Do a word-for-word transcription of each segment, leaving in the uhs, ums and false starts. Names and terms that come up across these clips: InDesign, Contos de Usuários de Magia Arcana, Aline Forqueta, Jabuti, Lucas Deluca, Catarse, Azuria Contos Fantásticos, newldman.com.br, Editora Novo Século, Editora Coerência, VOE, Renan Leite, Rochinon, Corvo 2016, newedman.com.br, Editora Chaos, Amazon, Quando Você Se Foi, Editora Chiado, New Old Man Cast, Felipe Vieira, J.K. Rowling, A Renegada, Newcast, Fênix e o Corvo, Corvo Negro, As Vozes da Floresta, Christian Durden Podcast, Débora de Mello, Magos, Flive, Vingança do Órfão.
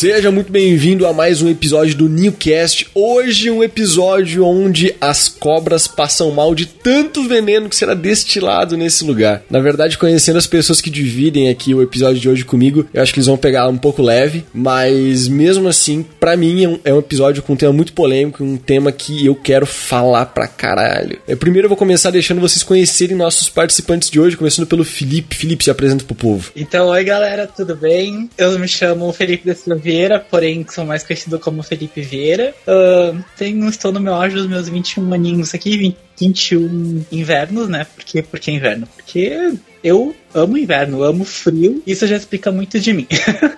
Seja muito bem-vindo a mais um episódio do Newcast. Hoje um episódio onde as cobras passam mal de tanto veneno que será destilado nesse lugar. Na verdade, conhecendo as pessoas que dividem aqui o episódio de hoje comigo, eu acho que eles vão pegar um pouco leve, mas mesmo assim, pra mim é um episódio com um tema muito polêmico, um tema que eu quero falar pra caralho. Primeiro eu vou começar deixando vocês conhecerem nossos participantes de hoje, começando pelo Felipe. Felipe, se apresenta pro povo. Então, oi galera, tudo bem? Eu me chamo Felipe Vieira, porém sou mais conhecido como Felipe Vieira. Uh, tenho, estou no meu auge dos meus vinte e um aninhos aqui, vinte e um invernos, né? Por quê? Por que inverno? Porque eu amo inverno, amo frio. Isso já explica muito de mim.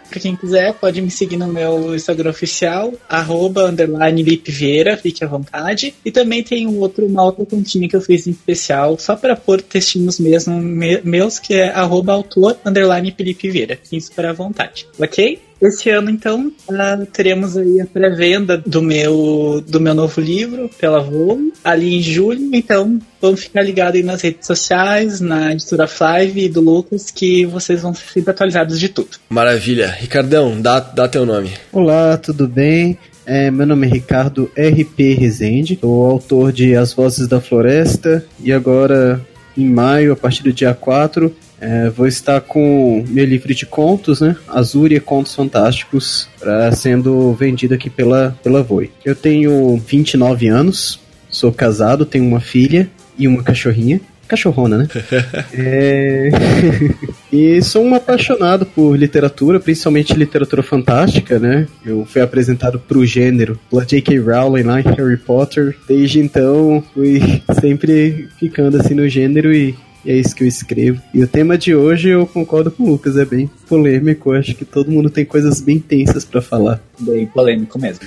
Pra quem quiser, pode me seguir no meu Instagram oficial, arroba, underline, lipvieira, fique à vontade. E também tem um outro, uma outra continha que eu fiz em especial, só pra pôr textinhos mesmo, me, meus, que é arroba, autor, underline, lipvieira. Isso para a vontade, ok? Esse ano, então, uh, teremos aí a pré-venda do meu, do meu novo livro, Pela Voo, ali em julho. Então, vamos ficar ligados aí nas redes sociais, na editora Five e do Lucas, que vocês vão ser sempre atualizados de tudo. Maravilha. Ricardão, dá, dá teu nome. Olá, tudo bem? É, meu nome é Ricardo R P. Rezende, sou autor de As Vozes da Floresta, e agora, em maio, a partir do dia quatro... É, vou estar com meu livro de contos, né? Azuria Contos Fantásticos, pra, sendo vendido aqui pela, pela V O E. Eu tenho vinte e nove anos, sou casado, tenho uma filha e uma cachorrinha. Cachorrona, né? é... E sou um apaixonado por literatura, principalmente literatura fantástica, né? Eu fui apresentado pro gênero pela J K. Rowling lá em Harry Potter. Desde então, fui sempre ficando assim no gênero e... E é isso que eu escrevo. E o tema de hoje, eu concordo com o Lucas, é bem polêmico. Eu acho que todo mundo tem coisas bem tensas pra falar. Bem polêmico mesmo.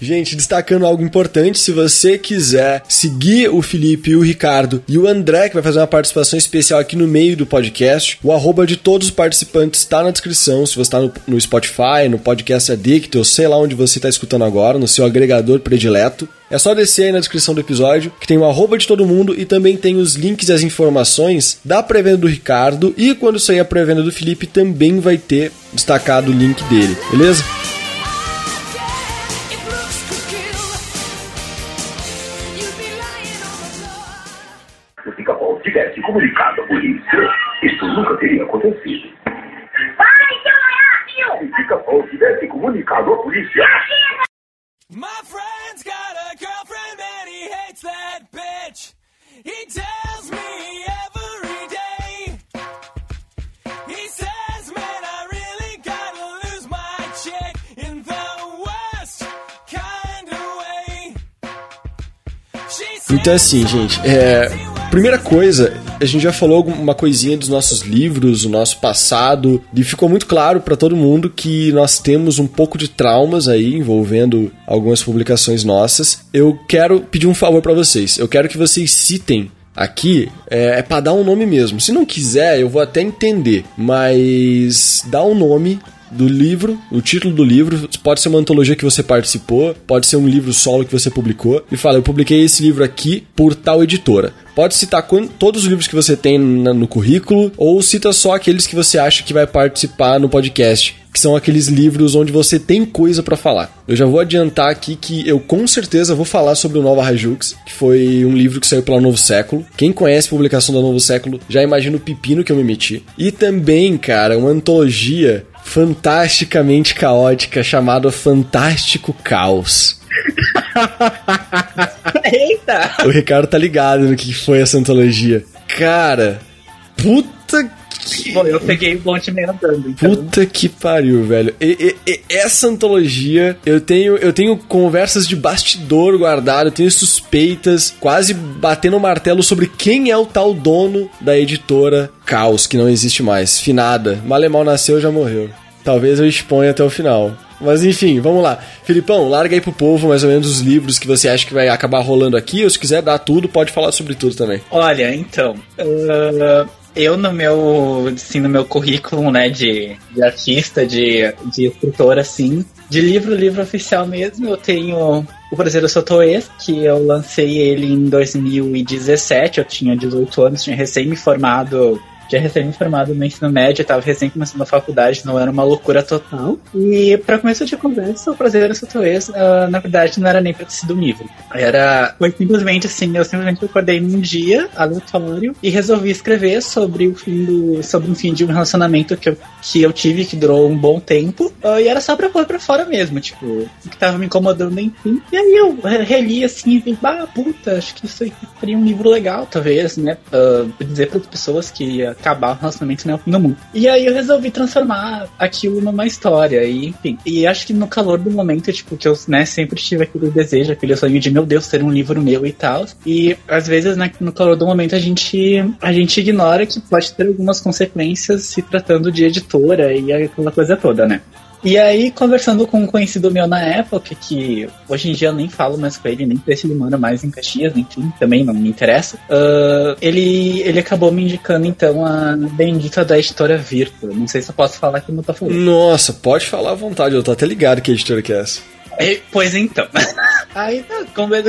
Gente, destacando algo importante, se você quiser seguir o Felipe, o Ricardo e o André, que vai fazer uma participação especial aqui no meio do podcast, o arroba de todos os participantes está na descrição. Se você está no, no Spotify, no Podcast Addict, ou sei lá onde você está escutando agora, no seu agregador predileto, é só descer aí na descrição do episódio, que tem o arroba de todo mundo e também tem os links e as informações da pré-venda do Ricardo, e quando sair a pré-venda do Felipe também vai ter destacado o link dele, beleza? Se o Pica-Pau tivesse comunicado à polícia, isso nunca teria acontecido. Vai, seu Horácio! Se o Pica-Pau tivesse comunicado à polícia... My friend's got a girlfriend and he hates that bitch. He tells me every day. He says, man, I really gotta lose my chick in the worst kind of way. She says, então assim, gente, é... primeira coisa... A gente já falou uma coisinha dos nossos livros, do nosso passado, e ficou muito claro pra todo mundo que nós temos um pouco de traumas aí envolvendo algumas publicações nossas. Eu quero pedir um favor pra vocês. Eu quero que vocês citem aqui, é, é pra dar um nome mesmo. Se não quiser, eu vou até entender, mas dá um nome do livro, o título do livro, pode ser uma antologia que você participou, pode ser um livro solo que você publicou, e fala, eu publiquei esse livro aqui por tal editora. Pode citar todos os livros que você tem no currículo, ou cita só aqueles que você acha que vai participar no podcast, que são aqueles livros onde você tem coisa pra falar. Eu já vou adiantar aqui que eu com certeza vou falar sobre o Nova Rajux, que foi um livro que saiu pela Novo Século. Quem conhece a publicação da Novo Século já imagina o pepino que eu me meti. E também, cara, uma antologia fantasticamente caótica chamada Fantástico Chaos. Eita! O Ricardo tá ligado no que foi essa antologia. Cara, puta que... Bom, eu peguei o bonde meio andando, então. Puta que pariu, velho. E, e, e, essa antologia, eu tenho, eu tenho conversas de bastidor guardado, eu tenho suspeitas, quase batendo o martelo sobre quem é o tal dono da editora Chaos, que não existe mais. Finada. Malemal nasceu, já morreu. Talvez eu exponha até o final. Mas enfim, vamos lá. Filipão, larga aí pro povo mais ou menos os livros que você acha que vai acabar rolando aqui, ou se quiser dar tudo, pode falar sobre tudo também. Olha, então, uh, eu no meu, assim, no meu currículo, né, de, de artista, de, de escritor, assim, de livro, livro oficial mesmo, eu tenho O Brasileiro Sotoês, que eu lancei ele em dois mil e dezessete, eu tinha dezoito anos, tinha recém me formado tinha recém-formado no ensino médio, estava recém começando a faculdade, não era uma loucura total. E para começo de conversa, O Brasileiro Sotoês, uh, na verdade, não era nem para ter sido um livro. Era, foi simplesmente assim, eu simplesmente acordei num dia, aleatório, e resolvi escrever sobre o fim do, sobre o fim de um relacionamento que eu, que eu tive, que durou um bom tempo, uh, e era só pra pôr pra fora mesmo, tipo, o que tava me incomodando, enfim. E aí eu reli assim, e vi, bah, puta, acho que isso aí seria um livro legal, talvez, né, uh, dizer pras pessoas que acabar o relacionamento não é o fim do mundo. E aí eu resolvi transformar aquilo numa história, e enfim. E acho que no calor do momento, tipo, que eu, né, sempre tive aquele desejo, aquele sonho de, meu Deus, ser um livro meu e tal. E às vezes, né, no calor do momento, a gente, a gente ignora que pode ter algumas consequências se tratando de editora e aquela coisa toda, né? E aí, conversando com um conhecido meu na época, que hoje em dia eu nem falo mais com ele, nem sei se ele mora mais em Caxias, enfim, também não me interessa, uh, ele, ele acabou me indicando, então, a bendita da editora Virtua. Não sei se eu posso falar que não tá falando. Nossa, pode falar à vontade, eu tô até ligado que editora que é essa. E, pois então. Aí,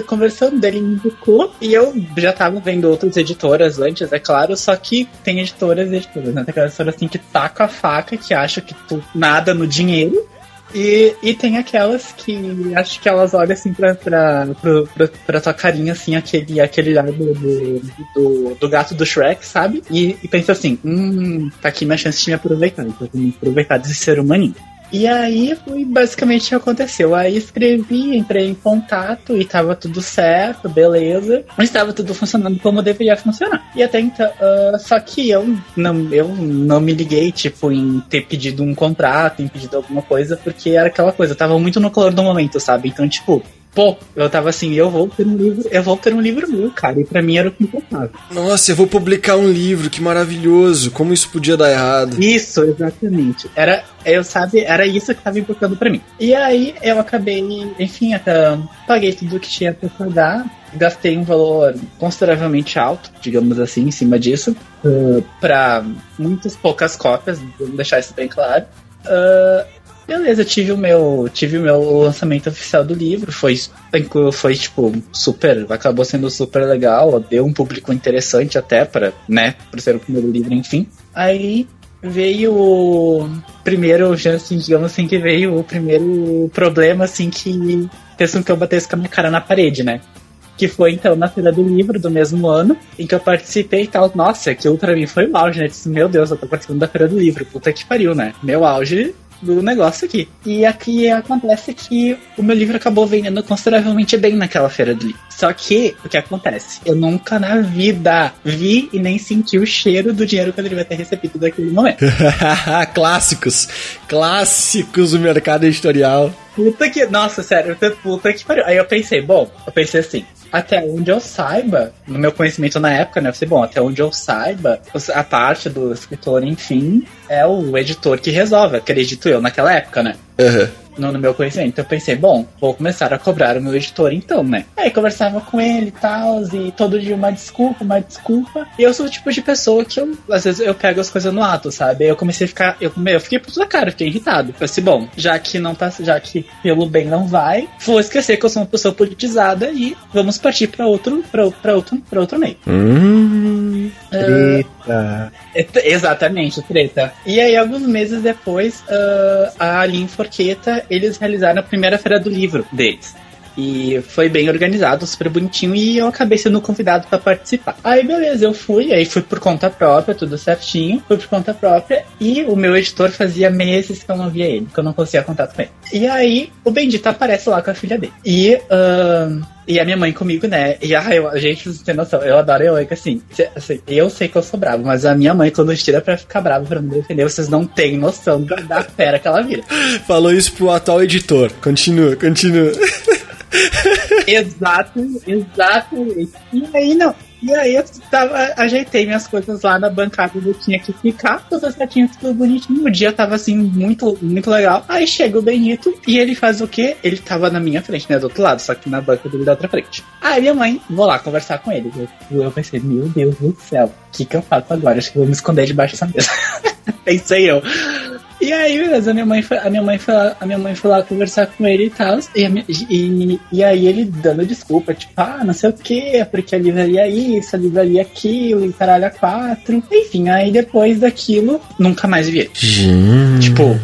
conversando, dele me indicou, e eu já tava vendo outras editoras antes, é claro, só que tem editoras e editoras, né? Tem aquela editora assim que taca a faca, que acha que tu nada no dinheiro, e, e tem aquelas que acho que elas olham assim pra, pra, pra, pra, pra tua carinha, assim, aquele, aquele lado do, do, do gato do Shrek, sabe? E, e pensa assim, hum, tá aqui minha chance de me aproveitar, então me aproveitar desse ser humaninho. E aí foi basicamente o que aconteceu. Aí escrevi, entrei em contato e tava tudo certo, beleza. Mas tava tudo funcionando como deveria funcionar. E até então, uh, só que eu não, eu não me liguei, tipo, em ter pedido um contrato, em pedido alguma coisa, porque era aquela coisa, eu tava muito no calor do momento, sabe? Então, tipo, pô, eu tava assim, eu vou ter um livro, eu vou ter um livro meu, cara, e pra mim era o que importava. Nossa, eu vou publicar um livro, que maravilhoso, como isso podia dar errado? Isso, exatamente. Era, eu sabe, era isso que tava importando pra mim. E aí eu acabei, enfim, até paguei tudo o que tinha pra pagar, gastei um valor consideravelmente alto, digamos assim, em cima disso, uh, pra muitas poucas cópias, vou deixar isso bem claro. Uh, Beleza, eu tive o meu, tive o meu lançamento oficial do livro, foi, foi tipo, super, acabou sendo super legal, deu um público interessante até para, né, para ser o primeiro livro, enfim. Aí veio o primeiro, assim, digamos assim, que veio o primeiro problema, assim, que pensam que eu batesse com a minha cara na parede, né? Que foi, então, na Feira do Livro do mesmo ano, em que eu participei e tal. Nossa, aquilo pra mim foi o auge, né? Eu disse, meu Deus, eu tô participando da Feira do Livro, puta que pariu, né? Meu auge do negócio aqui. E aqui acontece que o meu livro acabou vendendo consideravelmente bem naquela Feira do Livro. Só que, o que acontece? Eu nunca na vida vi e nem senti o cheiro do dinheiro que eu deveria ter recebido daquele momento. Clássicos. Clássicos do mercado editorial. Puta que... Nossa, sério. Puta que pariu. Aí eu pensei, bom, eu pensei assim, até onde eu saiba, no meu conhecimento na época, né, eu pensei, bom, até onde eu saiba, a parte do escritor, enfim, é o editor que resolve, acredito eu, naquela época, né? Uhum. No, no meu conhecimento. Então eu pensei, bom, vou começar a cobrar o meu editor então, né? Aí conversava com ele e tal, e todo dia uma desculpa, uma desculpa. E eu sou o tipo de pessoa que eu, às vezes eu pego as coisas no ato, sabe? Aí eu comecei a ficar, eu, eu fiquei puto da cara, fiquei irritado. Eu pensei, bom, já que não tá, já que pelo bem não vai, vou esquecer que eu sou uma pessoa politizada e vamos partir pra outro, pra, pra outro, pra outro meio. Hum, treta. Uh, exatamente, treta. E aí, alguns meses depois, uh, a Aline Forqueta, eles realizaram a primeira Feira do Livro deles. E foi bem organizado, super bonitinho, e eu acabei sendo convidado pra participar. Aí beleza, eu fui, aí fui por conta própria, tudo certinho, fui por conta própria, e o meu editor fazia meses que eu não via ele, que eu não conseguia contato com ele. E aí, o bendito aparece lá com a filha dele. E... Uh... E a minha mãe comigo, né? E a, eu, a gente, não tem noção, eu adoro a Eloica, assim, assim. Eu sei que eu sou bravo, mas a minha mãe, quando tira pra ficar brava, pra me defender, vocês não têm noção da, da fera que ela vira. Falou isso pro atual editor. Continua, continua. Exato, exato. E aí, não. E aí eu tava, ajeitei minhas coisas lá na bancada onde eu tinha que ficar, todas certinhas, tudo bonitinho. O dia tava assim, muito, muito legal. Aí chega o Benito e ele faz o quê? Ele tava na minha frente, né, do outro lado, só que na banca dele da outra frente. Aí minha mãe, vou lá conversar com ele. Eu, eu pensei, meu Deus do céu, o que que eu faço agora? Acho que eu vou me esconder debaixo dessa mesa. Pensei eu. E aí, beleza, a minha mãe foi, a minha mãe foi, lá, a minha mãe foi lá conversar com ele e tal. E, e, e aí ele dando desculpa, tipo, ah, não sei o que, porque a livraria é isso, a livraria é aquilo, e caralho, a quatro. Enfim, aí depois daquilo, nunca mais vi ele. Gente. Tipo,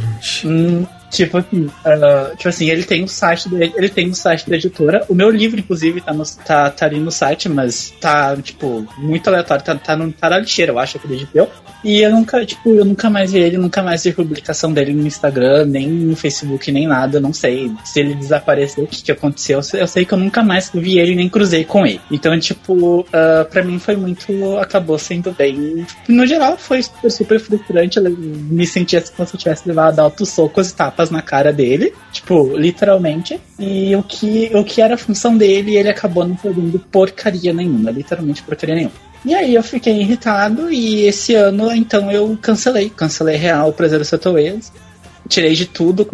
hum, tipo, uh, tipo assim, ele tem o site da, ele tem o site da editora. O meu livro, inclusive, tá, no, tá, tá ali no site, mas tá, tipo, muito aleatório, tá, tá, no, tá na lixeira, eu acho, que ele deu. E eu nunca, tipo, eu nunca mais vi ele, nunca mais vi publicação dele no Instagram, nem no Facebook, nem nada, não sei se ele desapareceu, o que, que aconteceu. Eu sei que eu nunca mais vi ele, nem cruzei com ele. Então, tipo, uh, pra mim foi muito, acabou sendo bem, no geral foi super, super frustrante. Eu me sentia como se eu tivesse levado altos socos e tapas na cara dele, tipo, literalmente. E o que, o que era a função dele, ele acabou não produzindo porcaria nenhuma, literalmente porcaria nenhuma. E aí eu fiquei irritado, e esse ano, então, eu cancelei. Cancelei real O Brasileiro Sotoês. Tirei de tudo,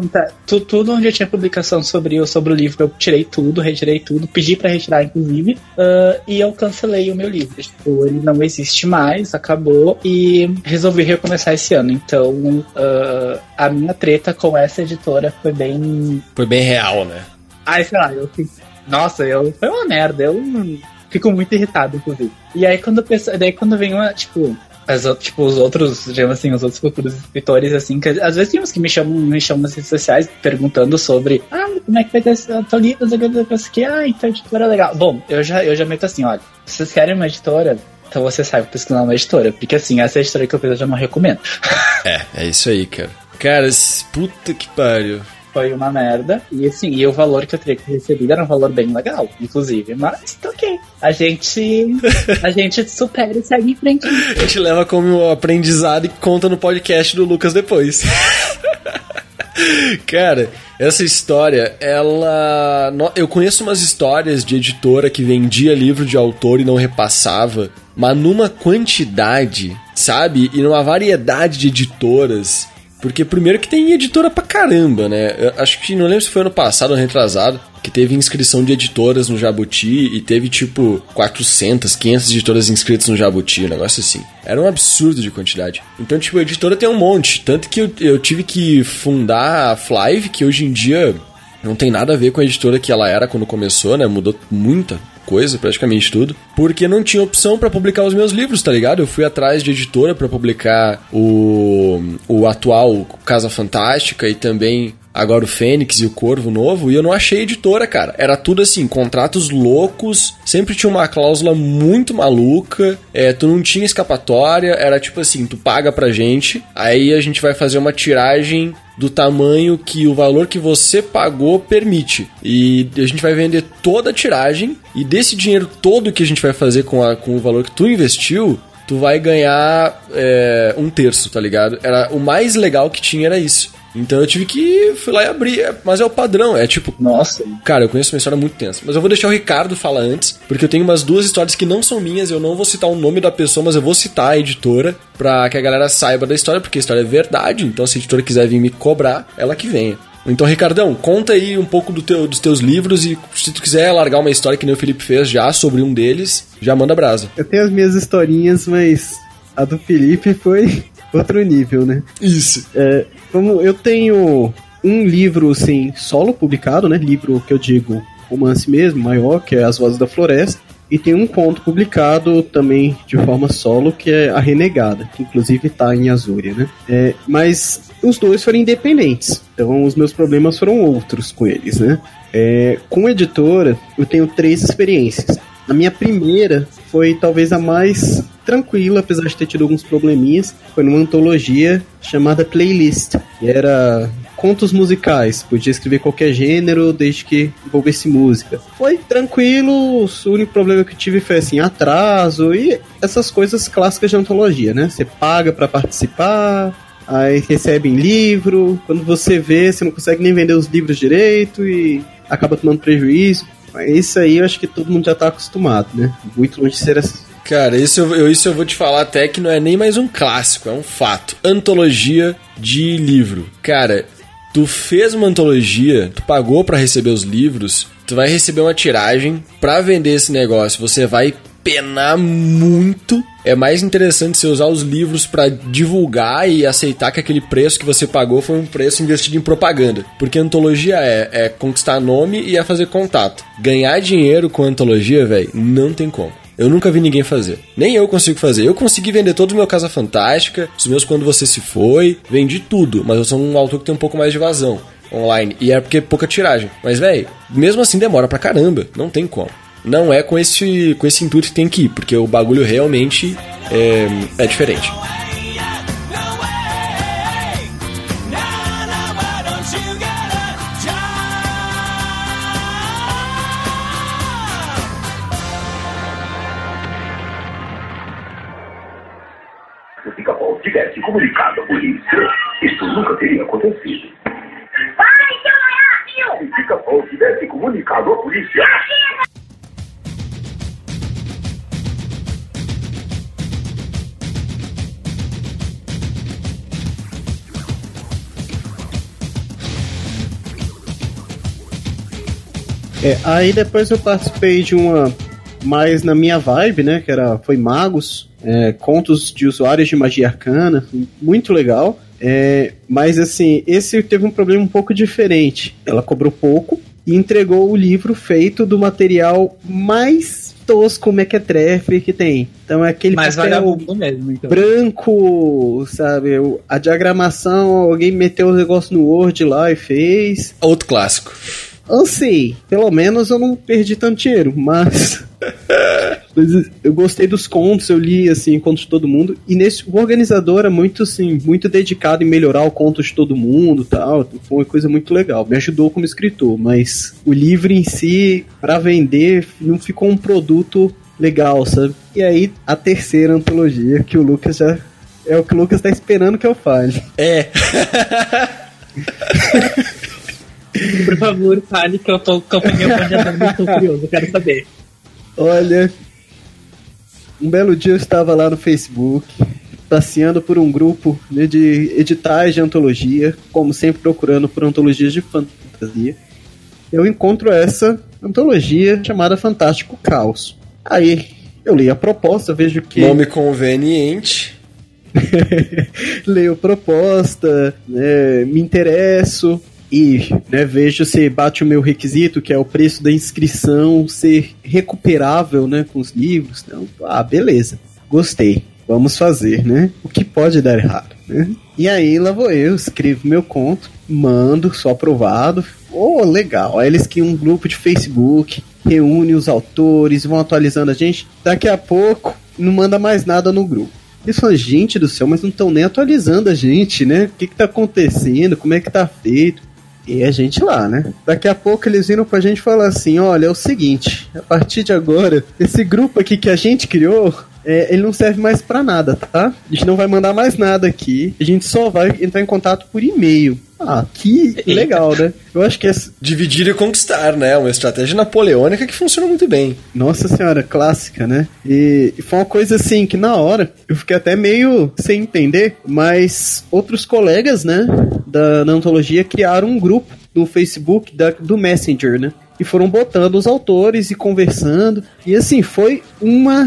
tudo onde eu tinha publicação sobre, sobre o livro, eu tirei tudo, retirei tudo, pedi pra retirar, inclusive, uh, e eu cancelei o meu livro. Tipo, ele não existe mais, acabou, e resolvi recomeçar esse ano. Então, uh, a minha treta com essa editora foi bem... Foi bem real, né? Ai, sei lá, eu fiquei... Nossa, eu... foi uma merda, eu... Fico muito irritado, inclusive. E aí quando, penso, daí, quando vem uma, tipo, as, tipo, os outros, digamos assim, os outros futuros escritores, assim, que às vezes tem uns que me chamam, me chamam nas redes sociais perguntando sobre, ah, como é que vai ter esse livro, eu penso que, ah, então a editora é legal. Bom, eu já, eu já meto assim, olha, se vocês querem uma editora, então você sabe pesquisar uma editora, porque assim, essa é a editora que eu fiz, eu já não recomendo. É, é isso aí, cara. Cara, puta que pariu. Foi uma merda, e assim, e o valor que eu teria que receber era um valor bem legal, inclusive, mas tá ok. A gente, a gente supera e segue em frente. A gente leva como um aprendizado e conta no podcast do Lucas depois. Cara, essa história, ela... Eu conheço umas histórias de editora que vendia livro de autor e não repassava, mas numa quantidade, sabe? E numa variedade de editoras... Porque primeiro que tem editora pra caramba, né? Eu acho que, não lembro se foi ano passado ou retrasado, que teve inscrição de editoras no Jabuti e teve, tipo, quatrocentas, quinhentas editoras inscritas no Jabuti, um negócio assim. Era um absurdo de quantidade. Então, tipo, a editora tem um monte. Tanto que eu, eu tive que fundar a Flive, que hoje em dia não tem nada a ver com a editora que ela era quando começou, né? Mudou muita coisa, praticamente tudo, porque não tinha opção pra publicar os meus livros, tá ligado? Eu fui atrás de editora pra publicar o, o atual Casa Fantástica e também agora o Fênix e o Corvo Novo, e eu não achei editora, cara. Era tudo assim, contratos loucos, sempre tinha uma cláusula muito maluca, é, tu não tinha escapatória, era tipo assim, tu paga pra gente, aí a gente vai fazer uma tiragem do tamanho que o valor que você pagou permite. E a gente vai vender toda a tiragem, e desse dinheiro todo que a gente vai fazer com, a, com o valor que tu investiu, tu vai ganhar é, um terço, tá ligado? Era, o mais legal que tinha era isso. Então eu tive que fui lá e abrir, mas é o padrão, é tipo... Nossa. Cara, eu conheço uma história muito tensa, mas eu vou deixar o Ricardo falar antes, porque eu tenho umas duas histórias que não são minhas, eu não vou citar o nome da pessoa, mas eu vou citar a editora, pra que a galera saiba da história, porque a história é verdade, então se a editora quiser vir me cobrar, ela que venha. Então, Ricardão, conta aí um pouco do teu, dos teus livros e se tu quiser largar uma história que nem o Felipe fez já sobre um deles, já manda brasa. Eu tenho as minhas historinhas, mas a do Felipe foi... outro nível, né? Isso. É, como eu tenho um livro, assim, solo publicado, né? Livro que eu digo romance mesmo, maior, que é As Vozes da Floresta. E tem um conto publicado também de forma solo, que é A Renegada, que inclusive tá em Azuria, né? É, mas os dois foram independentes. Então os meus problemas foram outros com eles, né? É, com editora, eu tenho três experiências. A minha primeira foi talvez a mais... tranquila, apesar de ter tido alguns probleminhas, foi numa antologia chamada Playlist, e era contos musicais, podia escrever qualquer gênero desde que envolvesse música. Foi tranquilo, o único problema que eu tive foi assim, atraso e essas coisas clássicas de antologia, né? Você paga pra participar, aí recebe em livro, quando você vê, você não consegue nem vender os livros direito e acaba tomando prejuízo. Mas isso aí eu acho que todo mundo já tá acostumado, né? Muito longe de ser assim. Cara, isso eu, isso eu vou te falar até que não é nem mais um clássico, é um fato. Antologia de livro. Cara, tu fez uma antologia, tu pagou pra receber os livros, tu vai receber uma tiragem pra vender esse negócio. Você vai penar muito. É mais interessante você usar os livros para divulgar e aceitar que aquele preço que você pagou foi um preço investido em propaganda. Porque antologia é, é conquistar nome e é fazer contato. Ganhar dinheiro com antologia, velho, não tem como. Eu nunca vi ninguém fazer. Nem eu consigo fazer. Eu consegui vender todo o meu Casa Fantástica, os meus Quando Você Se Foi, vendi tudo. Mas eu sou um autor que tem um pouco mais de vazão online. E é porque é pouca tiragem. Mas, velho, mesmo assim demora pra caramba. Não tem como. Não é com esse, com esse intuito que tem que ir, porque o bagulho realmente é, é diferente. Se o Pica-Pau tivesse comunicado à polícia, isso nunca teria acontecido. Pai, seu maior, filho! Se o Pica-Pau tivesse comunicado à polícia... É, aí depois eu participei de uma mais na minha vibe, né, que era, foi Magos, é, contos de usuários de magia arcana, muito legal, é, mas assim, esse teve um problema um pouco diferente, ela cobrou pouco e entregou o livro feito do material mais tosco mequetrefe que tem, então é aquele mas papel mesmo, então. Branco, sabe, a diagramação, alguém meteu o negócio no Word lá e fez. Outro clássico. Eu sei, pelo menos eu não perdi tanto dinheiro, mas... eu gostei dos contos, eu li, assim, contos de todo mundo, e nesse, o organizador é muito, assim, muito dedicado em melhorar o conto de todo mundo e tal, foi uma coisa muito legal, me ajudou como escritor, mas o livro em si, pra vender, não ficou um produto legal, sabe? E aí, a terceira antologia, que o Lucas já... é o que o Lucas tá esperando que eu fale. É... Por favor, fale que eu tô com a minha projeção muito curioso, quero saber. Olha, um belo dia eu estava lá no Facebook, passeando por um grupo de editais de antologia, como sempre procurando por antologias de fantasia. Eu encontro essa antologia chamada Fantástico Chaos. Aí eu leio a proposta, vejo que... Nome conveniente... leio a proposta, né, me interesso... E né, vejo se bate o meu requisito, que é o preço da inscrição ser recuperável, né, com os livros. Então, ah, beleza, gostei, vamos fazer, né? O que pode dar errado, né? E aí lá vou eu, escrevo meu conto, mando, sou aprovado. Oh, legal, aí eles criam um grupo de Facebook, reúne os autores, vão atualizando a gente. Daqui a pouco não manda mais nada no grupo. Eles falam, gente do céu, mas não estão nem atualizando a gente, né? O que que tá acontecendo? Como é que tá feito? E a gente lá, né? Daqui a pouco eles viram pra gente falar assim, olha, é o seguinte, a partir de agora, esse grupo aqui que a gente criou, é, ele não serve mais pra nada, tá? A gente não vai mandar mais nada aqui, a gente só vai entrar em contato por e-mail. Ah, que legal, né? Eu acho que é... Dividir e conquistar, né? Uma estratégia napoleônica que funciona muito bem. Nossa senhora, clássica, né? E foi uma coisa assim, que na hora, eu fiquei até meio sem entender, mas outros colegas, né, da, da antologia criaram um grupo no Facebook da, do Messenger, né? E foram botando os autores e conversando. E assim, foi uma...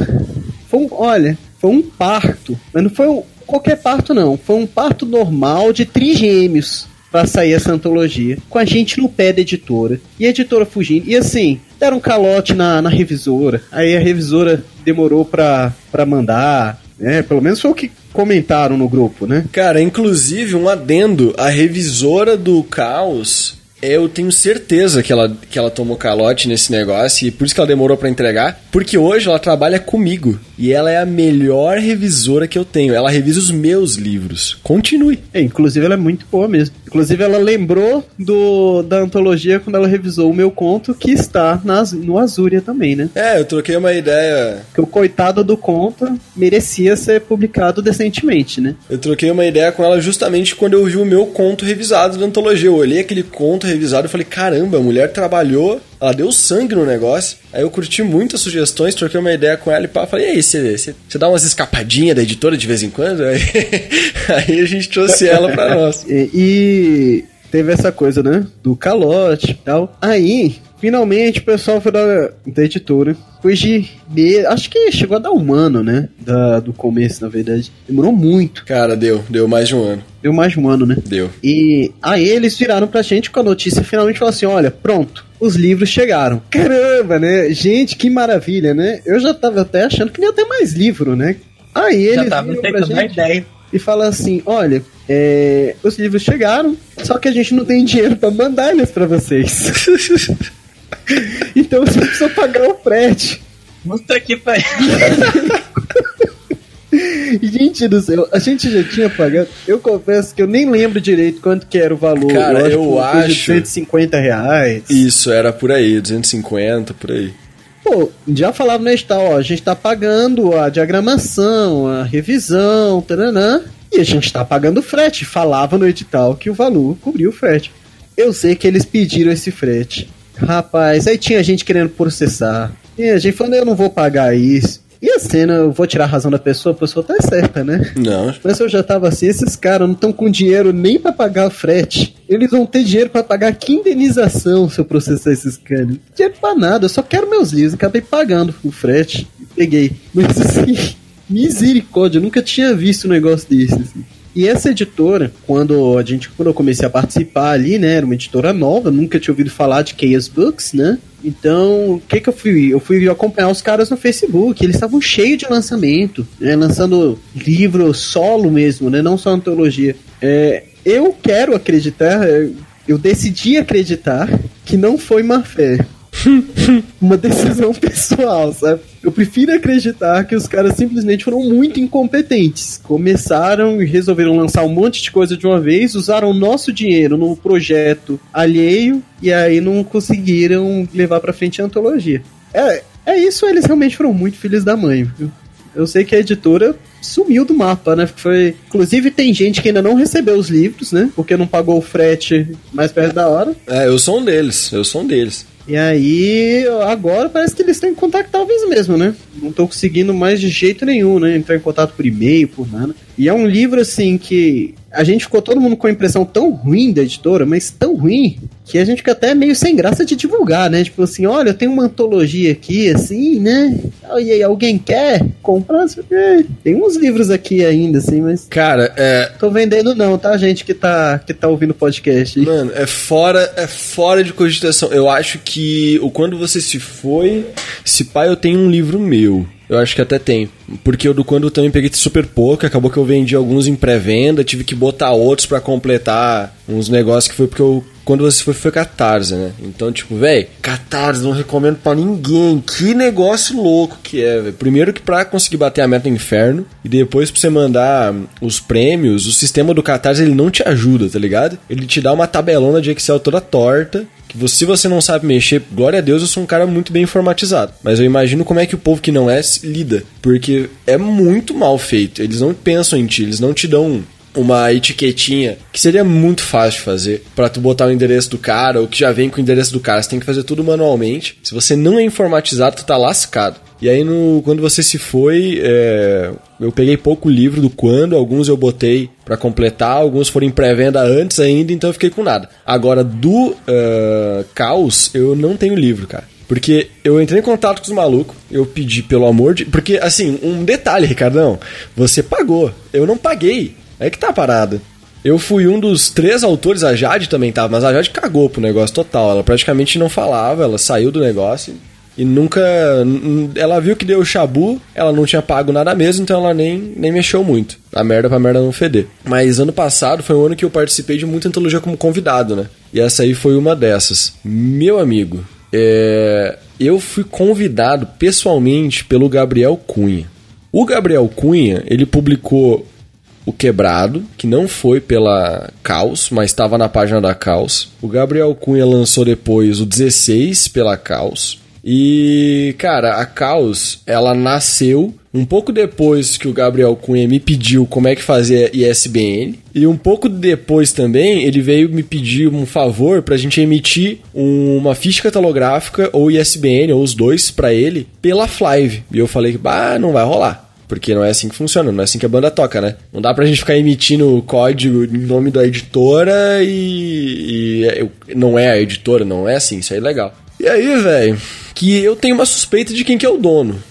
Foi um, olha, foi um parto. Mas não foi um, qualquer parto, não. Foi um parto normal de trigêmeos pra sair essa antologia. Com a gente no pé da editora. E a editora fugindo. E assim, deram um calote na, na revisora. Aí a revisora demorou pra, pra mandar. É, pelo menos foi o que comentaram no grupo, né? Cara, inclusive, um adendo. A revisora do Chaos... Eu tenho certeza que ela, que ela tomou calote nesse negócio e por isso que ela demorou pra entregar, porque hoje ela trabalha comigo e ela é a melhor revisora que eu tenho, ela revisa os meus livros. Continue. É, inclusive ela é muito boa mesmo. Inclusive ela lembrou do, da antologia quando ela revisou o meu conto, que está na, no Azuria também, né? É, eu troquei uma ideia... Que o coitado do conto merecia ser publicado decentemente, né? Eu troquei uma ideia com ela justamente quando eu vi o meu conto revisado da antologia. Eu olhei aquele conto revisado e falei, caramba, a mulher trabalhou, ela deu sangue no negócio. Aí eu curti muito as sugestões, troquei uma ideia com ela e pá, falei, e aí, você dá umas escapadinhas da editora de vez em quando? Aí, aí a gente trouxe ela pra nós. E, e teve essa coisa, né, do calote e tal. Aí Finalmente, o pessoal foi da, da editora. Depois de... Acho que chegou a dar um ano, né? Da, do começo, na verdade. Demorou muito. Cara, deu. Deu mais de um ano. Deu mais de um ano, né? Deu. E aí eles viraram pra gente com a notícia e finalmente falaram assim, olha, pronto. Os livros chegaram. Caramba, né? Gente, que maravilha, né? Eu já tava até achando que ia ter mais livro, né? Aí eles já tava viram pra gente ideia. E falam assim, olha... É, os livros chegaram, só que a gente não tem dinheiro pra mandar eles pra vocês. Então você precisa pagar o frete. Puta que pariu. Gente do céu, a gente já tinha pagado. Eu confesso que eu nem lembro direito quanto que era o valor. Cara, eu acho. Eu acho... de cento e cinquenta reais. Isso, era por aí, duzentos e cinquenta, por aí. Pô, já falava na edital, ó, a gente tá pagando a diagramação, a revisão, taranã. E a gente tá pagando frete. Falava no edital que o valor cobria o frete. Eu sei que eles pediram esse frete. Rapaz, aí tinha gente querendo processar. E a gente falando, eu não vou pagar isso. E a cena, eu vou tirar a razão da pessoa, a pessoa tá certa, né? Não. Mas eu já tava assim, esses caras não estão com dinheiro nem pra pagar o frete. Eles vão ter dinheiro pra pagar que indenização se eu processar esses caras. Não tem dinheiro pra nada, eu só quero meus livros. Acabei pagando o frete. Peguei. Mas assim... Misericórdia, eu nunca tinha visto um negócio desse. Assim. E essa editora, quando, a gente, quando eu comecei a participar ali, né, era uma editora nova, nunca tinha ouvido falar de Chaos Books, né? Então, o que que eu fui? Eu fui acompanhar os caras no Facebook, eles estavam cheios de lançamento, né, lançando livro solo mesmo, né, não só antologia. É, eu quero acreditar, eu decidi acreditar que não foi má fé. Uma decisão pessoal, sabe? Eu prefiro acreditar que os caras simplesmente foram muito incompetentes. Começaram e resolveram lançar um monte de coisa de uma vez, usaram o nosso dinheiro num projeto alheio e aí não conseguiram levar pra frente a antologia. É, é isso, eles realmente foram muito filhos da mãe, viu? Eu sei que a editora sumiu do mapa, né? Foi... Inclusive tem gente que ainda não recebeu os livros, né? Porque não pagou o frete mais perto da hora. É, eu sou um deles, eu sou um deles. E aí, agora parece que eles estão em contato talvez mesmo, né? Não tô conseguindo mais de jeito nenhum, né? Entrar em contato por e-mail, por nada. E é um livro, assim, que a gente ficou todo mundo com a impressão tão ruim da editora, mas tão ruim, que a gente fica até meio sem graça de divulgar, né? Tipo assim, olha, eu tenho uma antologia aqui, assim, né? E aí, alguém quer comprar? Tem uns livros aqui ainda, assim, mas... Cara, é... Tô vendendo não, tá, gente que tá, que tá ouvindo o podcast aí. Mano, é fora, é fora de cogitação. Eu acho que o Quando Você Se Foi, se pá, eu tenho um livro meu. Eu acho que até tem. Porque o do Quando eu também peguei super pouco. Acabou que eu vendi alguns em pré-venda. Tive que botar outros pra completar uns negócios que foi porque eu... Quando Você Foi, foi Catarse, né? Então, tipo, velho, Catarse, não recomendo pra ninguém. Que negócio louco que é, velho. Primeiro que pra conseguir bater a meta no inferno, e depois pra você mandar os prêmios, o sistema do Catarse, ele não te ajuda, tá ligado? Ele te dá uma tabelona de Excel toda torta, que se você não sabe mexer, glória a Deus, eu sou um cara muito bem informatizado. Mas eu imagino como é que o povo que não é se lida, porque é muito mal feito. Eles não pensam em ti, eles não te dão... um. uma etiquetinha, que seria muito fácil de fazer, pra tu botar o endereço do cara, ou que já vem com o endereço do cara, você tem que fazer tudo manualmente. Se você não é informatizado, tu tá lascado. E aí, no Quando Você Se Foi, é... eu peguei pouco livro do Quando, alguns eu botei pra completar, alguns foram em pré-venda antes ainda, então eu fiquei com nada. Agora, do uh... Caos, eu não tenho livro, cara. Porque eu entrei em contato com os malucos, eu pedi pelo amor de... Porque, assim, um detalhe, Ricardão, você pagou, eu não paguei. É que tá parado. Eu fui um dos três autores, a Jade também tava, mas a Jade cagou pro negócio total. Ela praticamente não falava, ela saiu do negócio e nunca... Ela viu que deu o chabu, ela não tinha pago nada mesmo, então ela nem, nem mexeu muito. A merda pra merda não feder. Mas ano passado foi um ano que eu participei de muita antologia como convidado, né? E essa aí foi uma dessas. Meu amigo, é... eu fui convidado pessoalmente pelo Gabriel Cunha. O Gabriel Cunha, ele publicou... O Quebrado, que não foi pela Caos, mas estava na página da Caos. O Gabriel Cunha lançou depois o dezesseis pela Caos. E, cara, a Caos, ela nasceu um pouco depois que o Gabriel Cunha me pediu como é que fazia I S B N. E um pouco depois também, ele veio me pedir um favor pra gente emitir um, uma ficha catalográfica ou I S B N, ou os dois, pra ele, pela Flive. E eu falei, bah, não vai rolar. Porque não é assim que funciona, não é assim que a banda toca, né? Não dá pra gente ficar emitindo código em nome da editora e... e não é a editora, não é assim, isso é ilegal. E aí, velho, que eu tenho uma suspeita de quem que é o dono.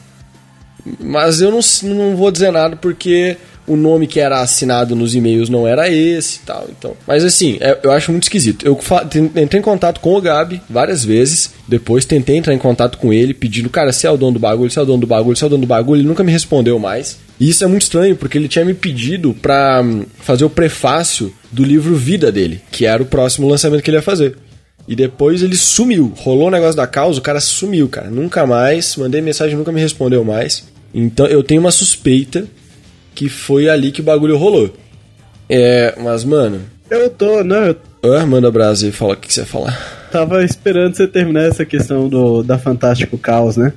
Mas eu não, não vou dizer nada porque o nome que era assinado nos e-mails não era esse e tal. Então. Mas assim, é, eu acho muito esquisito. Eu fa- entrei em contato com o Gabi várias vezes. Depois tentei entrar em contato com ele pedindo, cara, se é o dono do bagulho, se é o dono do bagulho, se é o dono do bagulho. Ele nunca me respondeu mais. E isso é muito estranho porque ele tinha me pedido pra fazer o prefácio do livro Vida dele, que era o próximo lançamento que ele ia fazer. E depois ele sumiu. Rolou o negócio da causa, o cara sumiu, cara. Nunca mais. Mandei mensagem, nunca me respondeu mais. Então eu tenho uma suspeita que foi ali que o bagulho rolou. É, mas, mano... Eu tô, né? Eu... Ah, manda brasa e fala o que, que você ia falar. Tava esperando você terminar essa questão do, da Fantástico Chaos, né?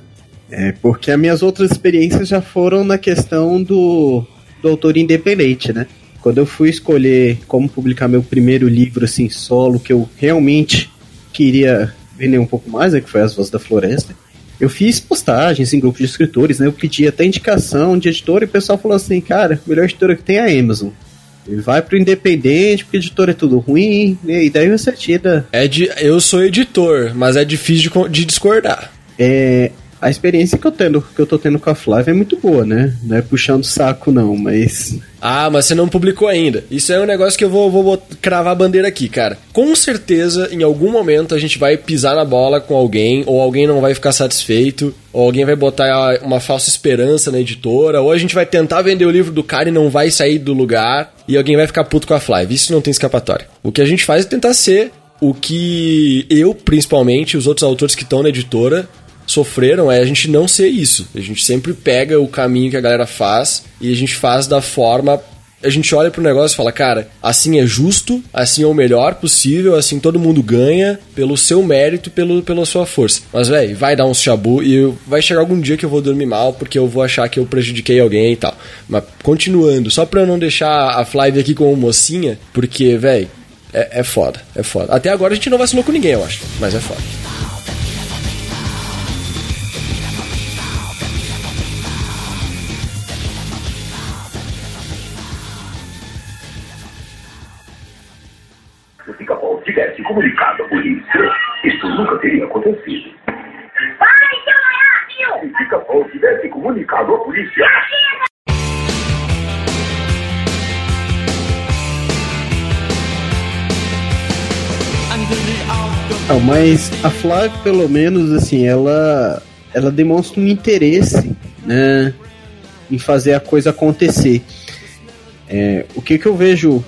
É, porque as minhas outras experiências já foram na questão do, do autor independente, né? Quando eu fui escolher como publicar meu primeiro livro, assim, solo, que eu realmente... queria vender um pouco mais, né, que foi As Vozes da Floresta, eu fiz postagens em grupos de escritores, né, eu pedi até indicação de editora e o pessoal falou assim, cara, a melhor editora que tem é a Amazon. Ele vai pro independente, porque editor é tudo ruim, né, e daí você tira... É de, eu sou editor, mas é difícil de, de discordar. É, a experiência que eu, tendo, que eu tô tendo com a Flive é muito boa, né, não é puxando saco não, mas... Ah, mas você não publicou ainda. Isso é um negócio que eu vou, vou, vou cravar a bandeira aqui, cara. Com certeza, em algum momento, a gente vai pisar na bola com alguém, ou alguém não vai ficar satisfeito, ou alguém vai botar uma falsa esperança na editora, ou a gente vai tentar vender o livro do cara e não vai sair do lugar, e alguém vai ficar puto com a Flive. Isso não tem escapatória. O que a gente faz é tentar ser o que eu, principalmente, os outros autores que estão na editora... sofreram, é a gente não ser isso. A gente sempre pega o caminho que a galera faz e a gente faz da forma... A gente olha pro negócio e fala, cara, assim é justo, assim é o melhor possível, assim todo mundo ganha pelo seu mérito, pelo, pela sua força. Mas, velho, vai dar uns chabu e eu, vai chegar algum dia que eu vou dormir mal porque eu vou achar que eu prejudiquei alguém e tal. Mas, continuando, só pra eu não deixar a Flive aqui como mocinha, porque, velho, é, é foda, é foda. Até agora a gente não vacilou com ninguém, eu acho, mas é foda. Tivesse comunicado a polícia, isso nunca teria acontecido. Vai, seu Horácio! Se Pica-Pau tivesse comunicado a polícia... Não, mas a Flávia, pelo menos, assim, ela, ela demonstra um interesse, né, em fazer a coisa acontecer. É, o que que eu vejo...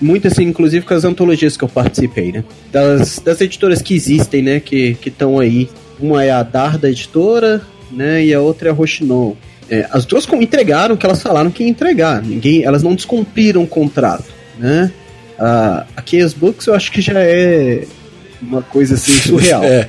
muito assim, inclusive com as antologias que eu participei, né? Das, das editoras que existem, né? Que estão aí. Uma é a Dar da editora, né? E a outra é a Rochinon. É, as duas entregaram o que elas falaram que ia entregar. Ninguém, elas não descumpriram o contrato, né? A, a Chaos Books eu acho que já é uma coisa assim surreal. É.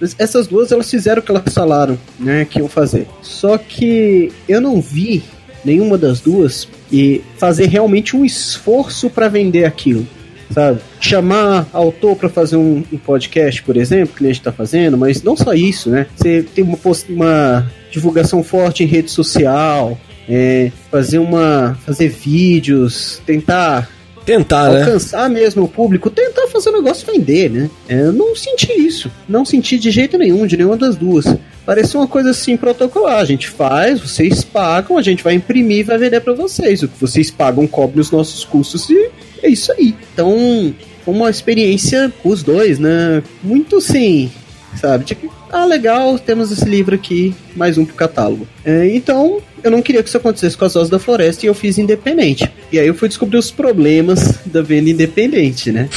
Mas essas duas, elas fizeram o que elas falaram, né? Que iam fazer. Só que eu não vi nenhuma das duas e fazer realmente um esforço para vender aquilo, sabe? Chamar autor para fazer um, um podcast, por exemplo, que a gente está fazendo, mas não só isso, né? Você tem uma, post- uma divulgação forte em rede social, é, fazer uma, fazer vídeos, tentar, tentar alcançar, né, mesmo o público, tentar fazer o negócio vender, né? É, eu não senti isso, não senti de jeito nenhum, de nenhuma das duas. Parecia uma coisa assim protocolar, a gente faz, vocês pagam, a gente vai imprimir e vai vender pra vocês. O que vocês pagam cobre os nossos custos e é isso aí. Então, uma experiência com os dois, né? Muito sim, sabe? De que, ah, legal, temos esse livro aqui, mais um pro catálogo. É, então, eu não queria que isso acontecesse com As Vozes da Floresta e eu fiz independente. E aí eu fui descobrir os problemas da venda independente, né?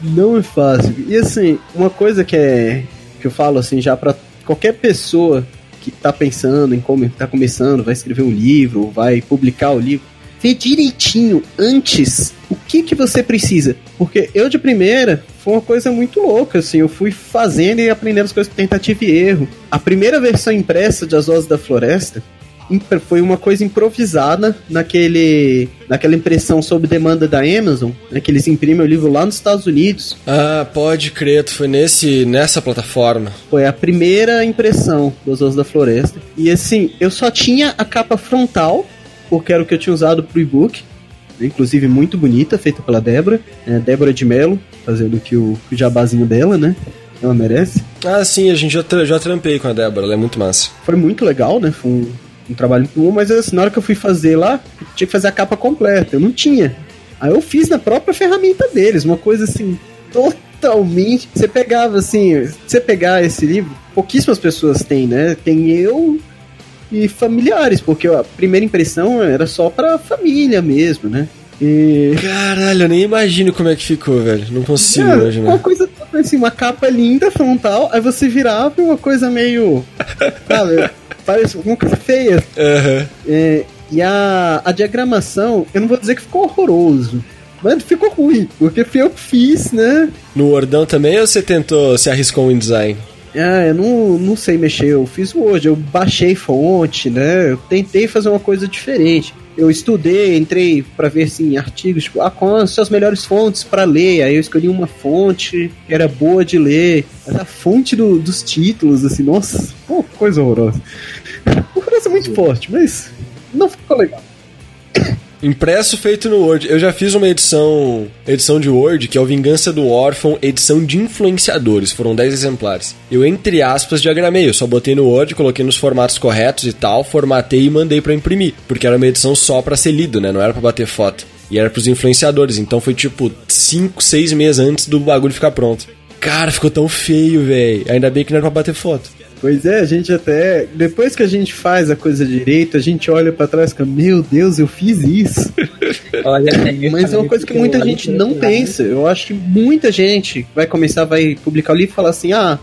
Não é fácil. E assim, uma coisa que é... que eu falo assim já para qualquer pessoa que tá pensando em como tá começando, vai escrever um livro, vai publicar o livro, vê direitinho antes o que que você precisa, porque eu de primeira foi uma coisa muito louca, assim, eu fui fazendo e aprendendo as coisas por tentativa e erro. A primeira versão impressa de As Vozes da Floresta foi uma coisa improvisada naquele, naquela impressão sob demanda da Amazon, né, que eles imprimem o livro lá nos Estados Unidos. Ah, pode crer, foi nesse, nessa plataforma. Foi a primeira impressão dos Ossos da Floresta. E assim, eu só tinha a capa frontal, porque era o que eu tinha usado pro e-book, inclusive muito bonita, feita pela Débora, é, Débora de Mello, fazendo que o, o jabazinho dela, né? Ela merece. Ah, sim, a gente já, tra- já trampei com a Débora, ela é muito massa. Foi muito legal, né? Foi um, um trabalho bom, mas assim, na hora que eu fui fazer lá, tinha que fazer a capa completa, eu não tinha. Aí eu fiz na própria ferramenta deles, uma coisa assim, totalmente... Você pegava, assim, você pegar esse livro, pouquíssimas pessoas têm, né? Tem eu... e familiares, porque a primeira impressão era só pra família mesmo, né? E... Caralho, eu nem imagino como é que ficou, velho. Não consigo é, imaginar. Uma coisa assim, uma capa linda, frontal, aí você virava uma coisa meio... sabe? Parece uma coisa feia. Uhum. É, e a, a diagramação, eu não vou dizer que ficou horroroso, mas ficou ruim, porque foi eu que fiz, né? No Wordão também ou você tentou, se arriscou em InDesign? Ah, eu não, não sei mexer, eu fiz o Word, eu baixei fonte, né, eu tentei fazer uma coisa diferente. Eu estudei, entrei pra ver, assim, artigos, tipo, ah, quais são as melhores fontes pra ler, aí eu escolhi uma fonte que era boa de ler, a fonte do, dos títulos, assim, nossa, pô, coisa horrorosa. Horrorosa é muito forte, mas não ficou legal. Impresso feito no Word. Eu já fiz uma edição edição de Word, que é o Vingança do Órfão, edição de influenciadores. Foram dez exemplares. Eu, entre aspas, diagramei. Eu só botei no Word, coloquei nos formatos corretos e tal, formatei e mandei pra imprimir. Porque era uma edição só pra ser lido, né? Não era pra bater foto. E era pros influenciadores. Então foi tipo cinco, seis meses antes do bagulho ficar pronto. Cara, ficou tão feio, velho. Ainda bem que não era pra bater foto. Pois é, a gente até... Depois que a gente faz a coisa direito, a gente olha pra trás e fica, meu Deus, eu fiz isso. Olha, mas é uma coisa que muita gente não pensa. Eu acho que muita gente vai começar, vai publicar o livro e falar assim, ah,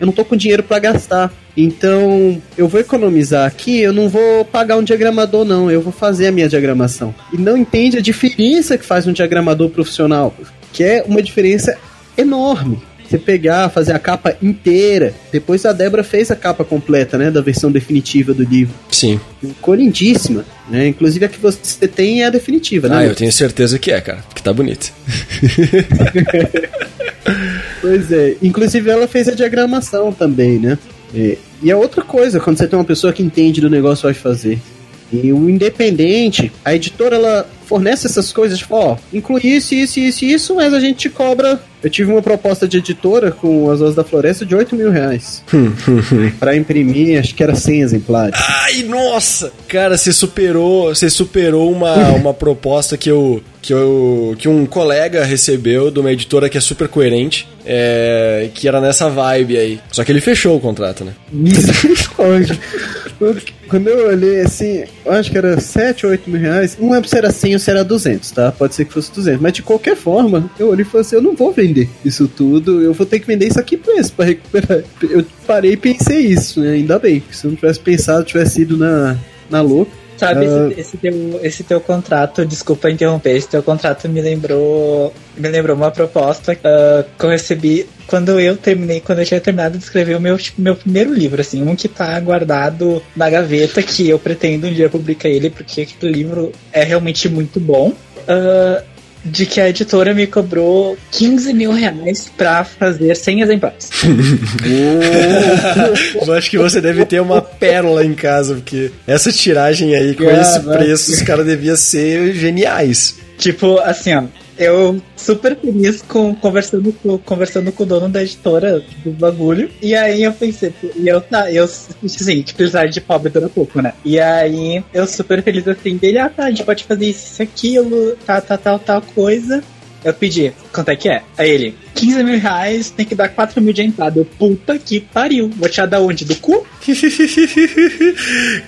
eu não tô com dinheiro pra gastar, então eu vou economizar aqui, eu não vou pagar um diagramador não, eu vou fazer a minha diagramação. E não entende a diferença que faz um diagramador profissional, que é uma diferença enorme. Você pegar, fazer a capa inteira. Depois a Débora fez a capa completa, né? Da versão definitiva do livro. Sim. Ficou lindíssima, né? Inclusive a que você tem é a definitiva, né? Ah, eu tenho certeza que é, cara. Que tá bonito. Pois é. Inclusive ela fez a diagramação também, né? E é outra coisa, quando você tem uma pessoa que entende do negócio, vai fazer. E o independente, a editora, ela fornece essas coisas, tipo, ó, inclui isso, isso, isso, isso, mas a gente te cobra... Eu tive uma proposta de editora com As Vozes da Floresta de oito mil reais. Pra imprimir, acho que era cem exemplares. Ai, nossa! Cara, você superou, você superou uma, uma proposta que, eu, que, eu, que um colega recebeu de uma editora que é super coerente, é, que era nessa vibe aí. Só que ele fechou o contrato, né? Misericórdia. Quando eu olhei, assim, eu acho que era sete ou oito mil reais. Não lembro se era cem ou se era duzentos, tá? Pode ser que fosse duzentos. Mas de qualquer forma, eu olhei e falei assim, eu não vou vender isso tudo. Eu vou ter que vender isso aqui pra isso, pra recuperar. Eu parei e pensei isso, né? Ainda bem. Se eu não tivesse pensado, tivesse ido na, na louca. Sabe, uh... esse, esse, teu, esse teu contrato, desculpa interromper, esse teu contrato me lembrou me lembrou uma proposta uh, que eu recebi quando eu terminei, quando eu tinha terminado de escrever o meu, tipo, meu primeiro livro, assim, um que tá guardado na gaveta, que eu pretendo um dia publicar ele, porque aquele livro é realmente muito bom, uh, de que a editora me cobrou quinze mil reais pra fazer cem exemplares. Eu acho que você deve ter uma pérola em casa, porque essa tiragem aí, com ah, esse mas... preço, os caras deviam ser geniais. Tipo, assim, ó, eu super feliz com, conversando, com, conversando com o dono da editora do bagulho. E aí eu pensei, e eu, tá, eu, assim, que precisar de pobre dura pouco, né? E aí eu super feliz assim, dele, ah tá, a gente pode fazer isso, aquilo, tal, tá, tal, tá, tal, tal coisa. Eu pedi, quanto é que é? Aí ele, quinze mil reais, tem que dar quatro mil de entrada. Eu, puta que pariu, vou tirar da onde? Do cu?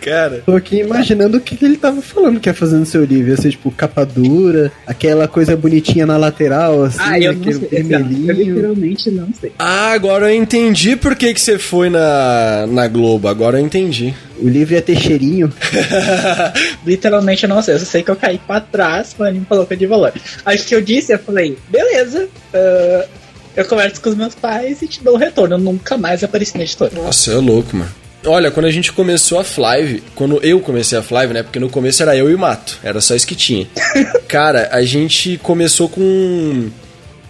Cara, tô aqui imaginando o que ele tava falando que ia fazer no seu livro. Ia ser tipo capa dura, aquela coisa bonitinha na lateral, assim, ah, eu aquele não sei, vermelhinho. Eu literalmente não sei. Ah, agora eu entendi por que que você foi na, na Globo, agora eu entendi. O livro ia ter cheirinho. Literalmente eu não sei, eu só sei que eu caí pra trás quando ele me falou que é de valor. Acho que eu disse, eu falei, beleza, uh, eu converso com os meus pais e te dou um retorno. Eu nunca mais apareci na editora. Nossa, é louco, mano. Olha, quando a gente começou a Flive, quando eu comecei a Flive, né, porque no começo era eu e o Mato, era só isso que tinha. Cara, a gente começou com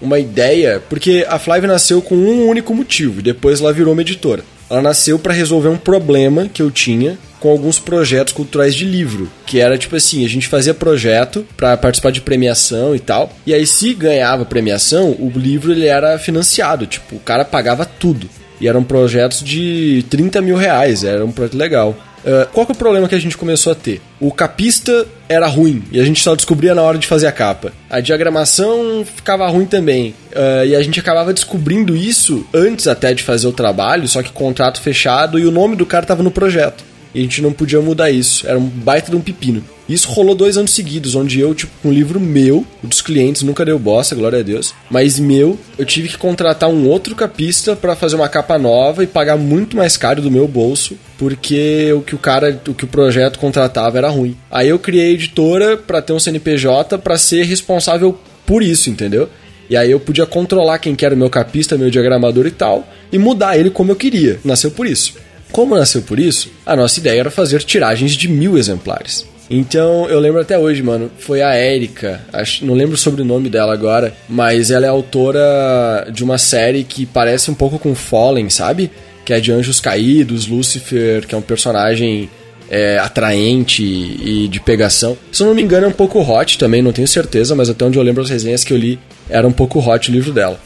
uma ideia, porque a Flive nasceu com um único motivo, depois ela virou uma editora. Ela nasceu para resolver um problema que eu tinha com alguns projetos culturais de livro, que era tipo assim, a gente fazia projeto para participar de premiação e tal, e aí se ganhava premiação, o livro ele era financiado, tipo, o cara pagava tudo. E eram projetos de trinta mil reais, era um projeto legal. Uh, qual que é o problema que a gente começou a ter? O capista era ruim, e a gente só descobria na hora de fazer a capa. A diagramação ficava ruim também, uh, e a gente acabava descobrindo isso antes até de fazer o trabalho, só que contrato fechado, e o nome do cara tava no projeto. E a gente não podia mudar isso, era um baita de um pepino. Isso rolou dois anos seguidos, onde eu, tipo, com um livro meu, o dos clientes, nunca deu bosta, glória a Deus, mas meu, eu tive que contratar um outro capista pra fazer uma capa nova e pagar muito mais caro do meu bolso, porque o que o cara, o que o projeto contratava era ruim. Aí eu criei a editora pra ter um C N P J pra ser responsável por isso, entendeu? E aí eu podia controlar quem que era o meu capista, meu diagramador e tal, e mudar ele como eu queria. Nasceu por isso. Como nasceu por isso, a nossa ideia era fazer tiragens de mil exemplares. Então, eu lembro até hoje, mano, foi a Érica, não lembro sobre o sobrenome dela agora, mas ela é autora de uma série que parece um pouco com Fallen, sabe? Que é de Anjos Caídos, Lúcifer, que é um personagem é, atraente e de pegação. Se eu não me engano, é um pouco hot também, não tenho certeza, mas até onde eu lembro as resenhas que eu li, era um pouco hot o livro dela.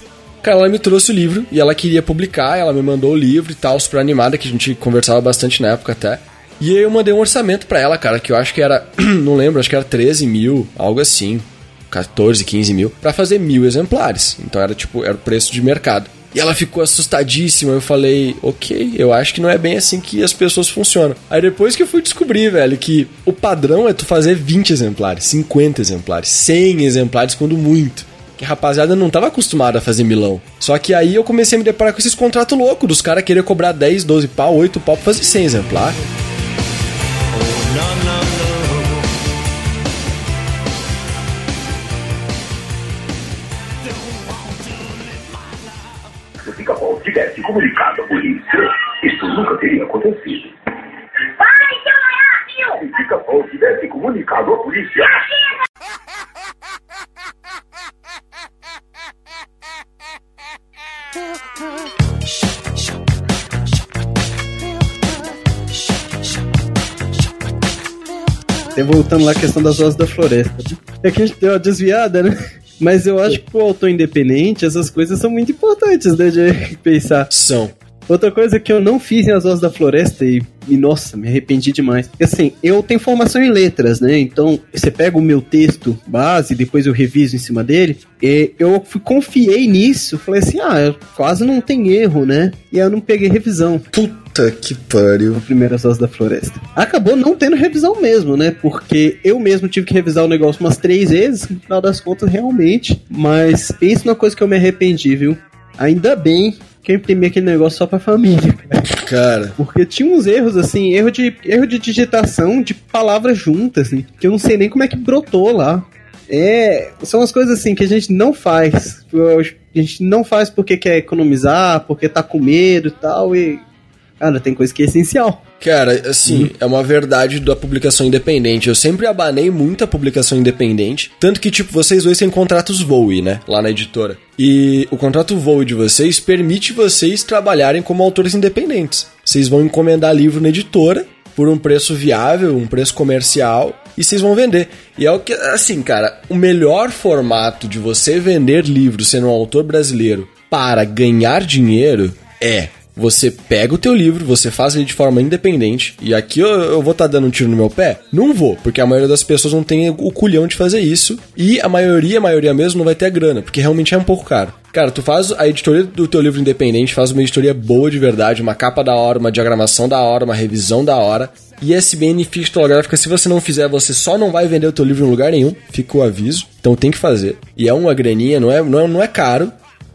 Cara, ela me trouxe o livro e ela queria publicar, ela me mandou o livro e tal, super animada, que a gente conversava bastante na época até. E aí eu mandei um orçamento pra ela, cara, que eu acho que era, não lembro, acho que era treze mil, algo assim, quatorze, quinze mil, pra fazer mil exemplares. Então era tipo, era o preço de mercado. E ela ficou assustadíssima, eu falei, ok, eu acho que não é bem assim que as pessoas funcionam. Aí depois que eu fui descobrir, velho, que o padrão é tu fazer vinte exemplares, cinquenta exemplares, cem exemplares quando muito. Que a rapaziada não tava acostumada a fazer milão. Só que aí eu comecei a me deparar com esses contratos loucos dos caras querer cobrar dez, doze pau, oito pau pra fazer cem exemplares. Se o Pica-Pau tivesse comunicado à polícia, isso nunca teria acontecido. Vai, seu Maior! Se o Pica-Pau tivesse comunicado à polícia... E voltando lá à questão das Vozes da Floresta, é que a gente deu uma desviada, né? Mas eu acho que pro autor independente essas coisas são muito importantes, né, de pensar. São. Outra coisa que eu não fiz em As Vozes da Floresta e, e, nossa, me arrependi demais. Porque, assim, eu tenho formação em letras, né? Então, você pega o meu texto base, depois eu reviso em cima dele. E eu fui, confiei nisso. Falei assim, ah, quase não tem erro, né? E aí eu não peguei revisão. Puta que pariu. A primeira As Vozes da Floresta. Acabou não tendo revisão mesmo, né? Porque eu mesmo tive que revisar o negócio umas três vezes. No final das contas, realmente. Mas pensa numa coisa que eu me arrependi, viu? Ainda bem... que eu imprimi aquele negócio só pra família, cara. Cara. Porque tinha uns erros, assim, erro de, erro de digitação de palavras juntas, assim, que eu não sei nem como é que brotou lá. É, são as coisas, assim, que a gente não faz. A gente não faz porque quer economizar, porque tá com medo e tal, e... Cara, tem coisa que é essencial. Cara, assim, uhum. É uma verdade da publicação independente. Eu sempre abanei muito a publicação independente. Tanto que, tipo, vocês dois têm contratos V O E, né? Lá na editora. E o contrato V O E de vocês permite vocês trabalharem como autores independentes. Vocês vão encomendar livro na editora por um preço viável, um preço comercial... E vocês vão vender. E é o que, assim, cara, o melhor formato de você vender livro sendo um autor brasileiro para ganhar dinheiro é... Você pega o teu livro, você faz ele de forma independente. E aqui eu, eu vou estar tá dando um tiro no meu pé? Não vou, porque a maioria das pessoas não tem o culhão de fazer isso. E a maioria, a maioria mesmo, não vai ter a grana, porque realmente é um pouco caro. Cara, tu faz a editoria do teu livro independente, faz uma editoria boa de verdade, uma capa da hora, uma diagramação da hora, uma revisão da hora. E S B N fixa holográfica, se você não fizer, você só não vai vender o teu livro em lugar nenhum. Fica o aviso, então tem que fazer. E é uma graninha, não é, não é, não é caro.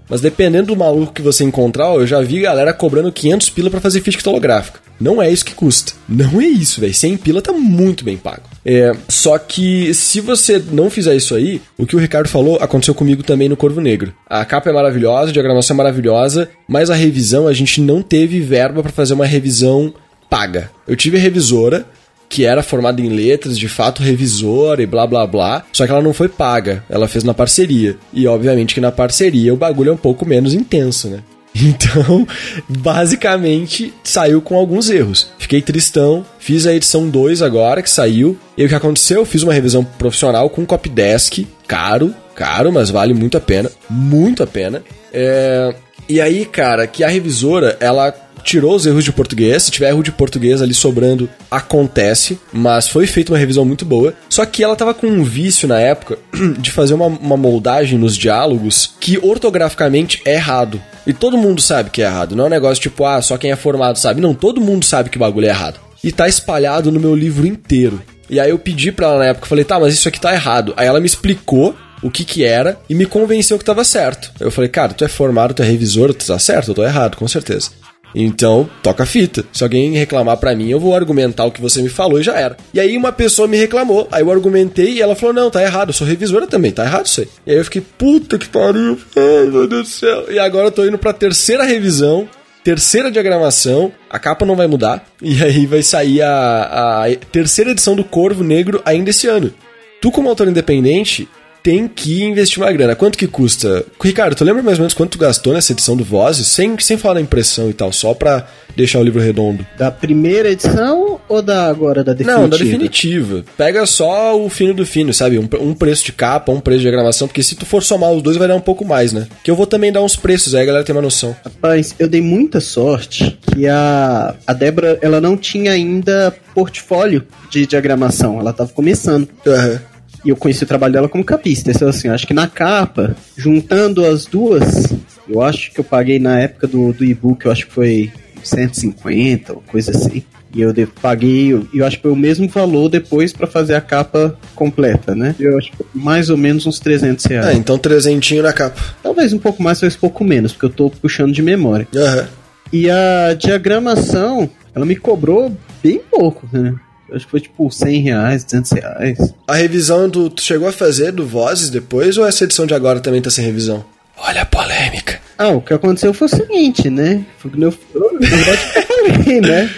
Mas dependendo do maluco que você encontrar, ó, eu já vi galera cobrando quinhentos pila pra fazer ficha catalográfica. Não é isso que custa. Não é isso, velho. cem pila tá muito bem pago. É, só que se você não fizer isso aí, o que o Ricardo falou aconteceu comigo também no Corvo Negro. A capa é maravilhosa, a diagramação é maravilhosa, mas a revisão, a gente não teve verba pra fazer uma revisão paga. Eu tive a revisora... que era formada em letras, de fato revisora e blá blá blá, só que ela não foi paga, ela fez na parceria. E obviamente que na parceria o bagulho é um pouco menos intenso, né? Então, basicamente, saiu com alguns erros. Fiquei tristão, fiz a edição dois agora, que saiu. E o que aconteceu? Fiz uma revisão profissional com um copy desk, caro, caro, mas vale muito a pena, muito a pena. É... E aí, cara, que a revisora, ela tirou os erros de português. Se tiver erro de português ali sobrando, acontece. Mas foi feita uma revisão muito boa. Só que ela tava com um vício na época de fazer uma, uma moldagem nos diálogos que ortograficamente é errado. E todo mundo sabe que é errado. Não é um negócio tipo, ah, só quem é formado sabe. Não, todo mundo sabe que o bagulho é errado. E tá espalhado no meu livro inteiro. E aí eu pedi pra ela na época, falei, tá, mas isso aqui tá errado. Aí ela me explicou o que que era, e me convenceu que tava certo. Eu falei, cara, tu é formado, tu é revisor, tu tá certo, eu tô errado, com certeza. Então, toca a fita. Se alguém reclamar pra mim, eu vou argumentar o que você me falou e já era. E aí uma pessoa me reclamou, aí eu argumentei e ela falou, não, tá errado, eu sou revisora também, tá errado isso aí. E aí eu fiquei, puta que pariu, ai meu Deus do céu. E agora eu tô indo pra terceira revisão, terceira diagramação, a capa não vai mudar, e aí vai sair a, a terceira edição do Corvo Negro ainda esse ano. Tu, como autor independente, tem que investir uma grana. Quanto que custa? Ricardo, tu lembra mais ou menos quanto tu gastou nessa edição do Vozes? Sem, sem falar da impressão e tal, só pra deixar o livro redondo. Da primeira edição ou da agora, da definitiva? Não, da definitiva. Pega só o fino do fino, sabe? Um, um preço de capa, um preço de diagramação, porque se tu for somar os dois vai dar um pouco mais, né? Que eu vou também dar uns preços, aí a galera tem uma noção. Rapaz, eu dei muita sorte que a, a Débora, ela não tinha ainda portfólio de diagramação. Ela tava começando. Aham. Uhum. E eu conheci o trabalho dela como capista. Então, assim, acho que na capa, juntando as duas, eu acho que eu paguei na época do, do e-book, eu acho que foi cento e cinquenta, ou coisa assim. E eu de, paguei, eu, eu acho que foi o mesmo valor depois pra fazer a capa completa, né? Eu acho que mais ou menos uns trezentos reais. Ah, então trezentinho na capa. Talvez um pouco mais, talvez um pouco menos, porque eu tô puxando de memória. Uhum. E a diagramação, ela me cobrou bem pouco, né? Acho que foi tipo cem reais, duzentos reais. A revisão do... Tu chegou a fazer do Vozes depois ou essa edição de agora também tá sem revisão? Olha a polêmica. Ah, o que aconteceu foi o seguinte, né? Foi o que eu falei, né?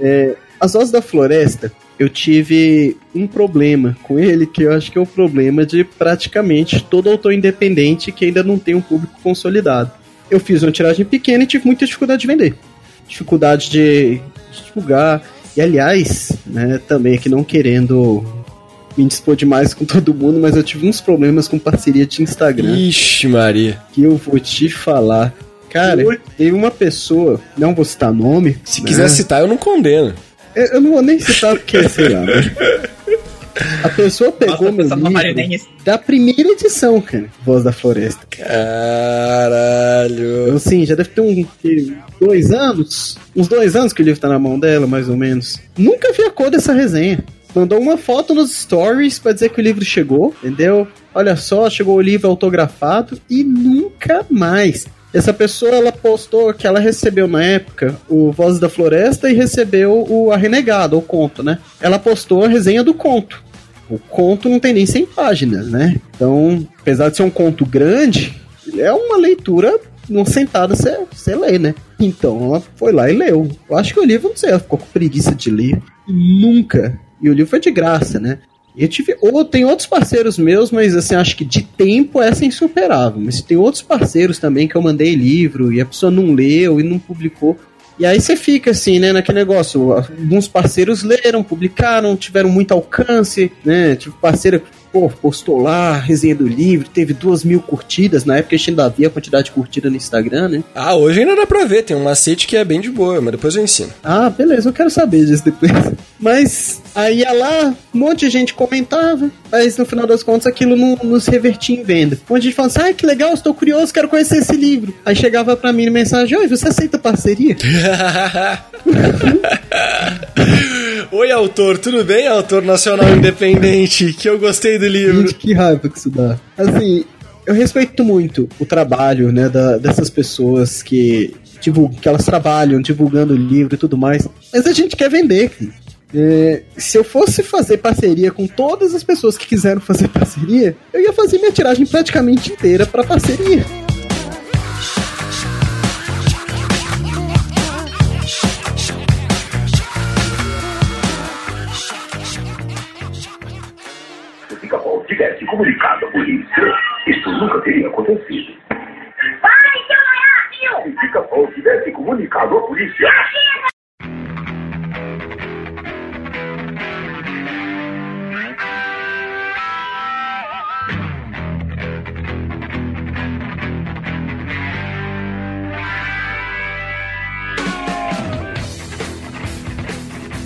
É, As Vozes da Floresta, eu tive um problema com ele, que eu acho que é o problema de praticamente todo autor independente que ainda não tem um público consolidado. Eu fiz uma tiragem pequena e tive muita dificuldade de vender. Dificuldade de divulgar... E, aliás, né, também aqui não querendo me dispor demais com todo mundo, mas eu tive uns problemas com parceria de Instagram. Ixi, Maria. Que eu vou te falar. Cara, eu... teve uma pessoa, não vou citar nome. Se né? quiser citar, eu não condeno. Eu, eu não vou nem citar porque, sei lá. A pessoa pegou Nossa, meu livro da primeira edição, cara. Voz da Floresta. Caralho. Então, assim, já deve ter um... dois anos? Uns dois anos que o livro tá na mão dela, mais ou menos. Nunca vi a cor dessa resenha. Mandou uma foto nos stories pra dizer que o livro chegou, entendeu? Olha só, chegou o livro autografado e nunca mais. Essa pessoa, ela postou que ela recebeu na época o Vozes da Floresta e recebeu o A Renegada, o conto, né? Ela postou a resenha do conto. O conto não tem nem cem páginas, né? Então, apesar de ser um conto grande, é uma leitura, numa sentada você, você lê, né? Então, ela foi lá e leu. Eu acho que o livro, não sei, ela ficou com preguiça de ler. Nunca. E o livro foi de graça, né? Eu tive... Ou tem outros parceiros meus, mas assim, acho que de tempo essa é insuperável. Mas tem outros parceiros também que eu mandei livro e a pessoa não leu e não publicou. E aí você fica assim, né, naquele negócio. Alguns parceiros leram, publicaram, tiveram muito alcance, né? Tive parceiro que, pô, postou lá a resenha do livro, teve duas mil curtidas. Na época a gente ainda havia a quantidade de curtida no Instagram, né? Ah, hoje ainda dá pra ver, tem um macete que é bem de boa, mas depois eu ensino. Ah, beleza, eu quero saber disso depois. Mas aí ia lá, um monte de gente comentava, mas no final das contas aquilo não, não se revertia em venda. Um monte de gente falava assim, ah, que legal, estou curioso, quero conhecer esse livro. Aí chegava pra mim na mensagem, oi, você aceita parceria? Oi, autor, tudo bem, autor nacional independente, que eu gostei do livro. Gente, que raiva que isso dá. Assim, eu respeito muito o trabalho, né, da, dessas pessoas que, divulga, que elas trabalham divulgando o livro e tudo mais, mas a gente quer vender, cara. É, se eu fosse fazer parceria com todas as pessoas que quiseram fazer parceria, eu ia fazer minha tiragem praticamente inteira pra parceria. Se o Pica-Pau tivesse comunicado a polícia, isso nunca teria acontecido. Vai, seu significa ou tivesse comunicado à polícia.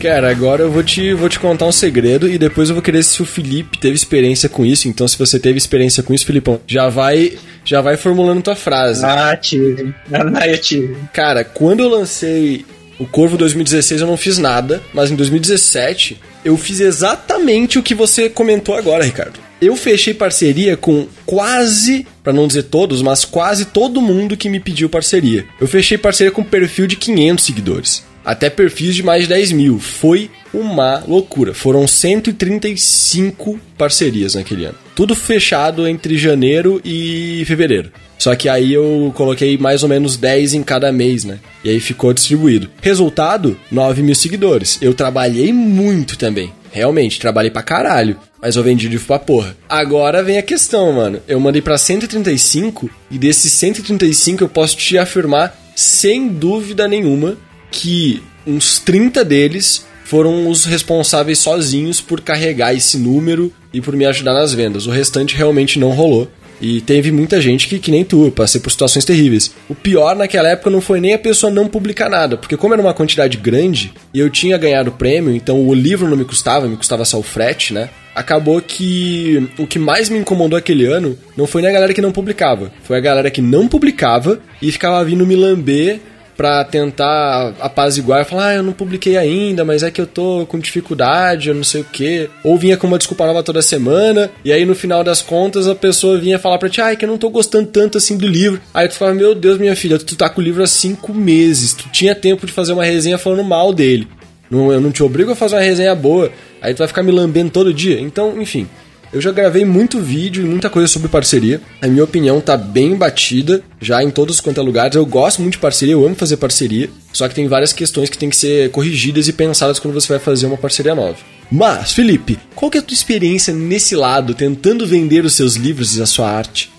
Cara, agora eu vou te, vou te contar um segredo e depois eu vou querer se o Felipe teve experiência com isso. Então, se você teve experiência com isso, Filipão, já vai, já vai formulando tua frase. Ah, tive. Ah, eu tive. Cara, quando eu lancei o Corvo dois mil e dezesseis, eu não fiz nada. Mas em dois mil e dezessete, eu fiz exatamente o que você comentou agora, Ricardo. Eu fechei parceria com quase, pra não dizer todos, mas quase todo mundo que me pediu parceria. Eu fechei parceria com um perfil de quinhentos seguidores. Até perfis de mais de dez mil. Foi uma loucura. Foram cento e trinta e cinco parcerias naquele ano. Tudo fechado entre janeiro e fevereiro. Só que aí eu coloquei mais ou menos dez em cada mês, né? E aí ficou distribuído. Resultado, nove mil seguidores. Eu trabalhei muito também. Realmente, trabalhei pra caralho. Mas eu vendi livro pra porra. Agora vem a questão, mano. Eu mandei pra cento e trinta e cinco e desses cento e trinta e cinco eu posso te afirmar sem dúvida nenhuma que uns trinta deles foram os responsáveis sozinhos por carregar esse número e por me ajudar nas vendas. O restante realmente não rolou. E teve muita gente que, que nem tu, passei por situações terríveis. O pior naquela época não foi nem a pessoa não publicar nada, porque como era uma quantidade grande e eu tinha ganhado o prêmio, então o livro não me custava, me custava só o frete, né? Acabou que o que mais me incomodou aquele ano não foi nem a galera que não publicava, foi a galera que não publicava e ficava vindo me lamber pra tentar apaziguar e falar, ah, eu não publiquei ainda, mas é que eu tô com dificuldade, eu não sei o quê. Ou vinha com uma desculpa nova toda semana, e aí no final das contas a pessoa vinha falar pra ti, ah, é que eu não tô gostando tanto assim do livro. Aí tu falava, meu Deus, minha filha, tu tá com o livro há cinco meses, tu tinha tempo de fazer uma resenha falando mal dele. Não, eu não te obrigo a fazer uma resenha boa, aí tu vai ficar me lambendo todo dia. Então, enfim, eu já gravei muito vídeo e muita coisa sobre parceria. A minha opinião tá bem batida, já em todos quanto é lugares. Eu gosto muito de parceria, eu amo fazer parceria. Só que tem várias questões que tem que ser corrigidas e pensadas quando você vai fazer uma parceria nova. Mas, Felipe, qual que é a tua experiência nesse lado, tentando vender os seus livros e a sua arte?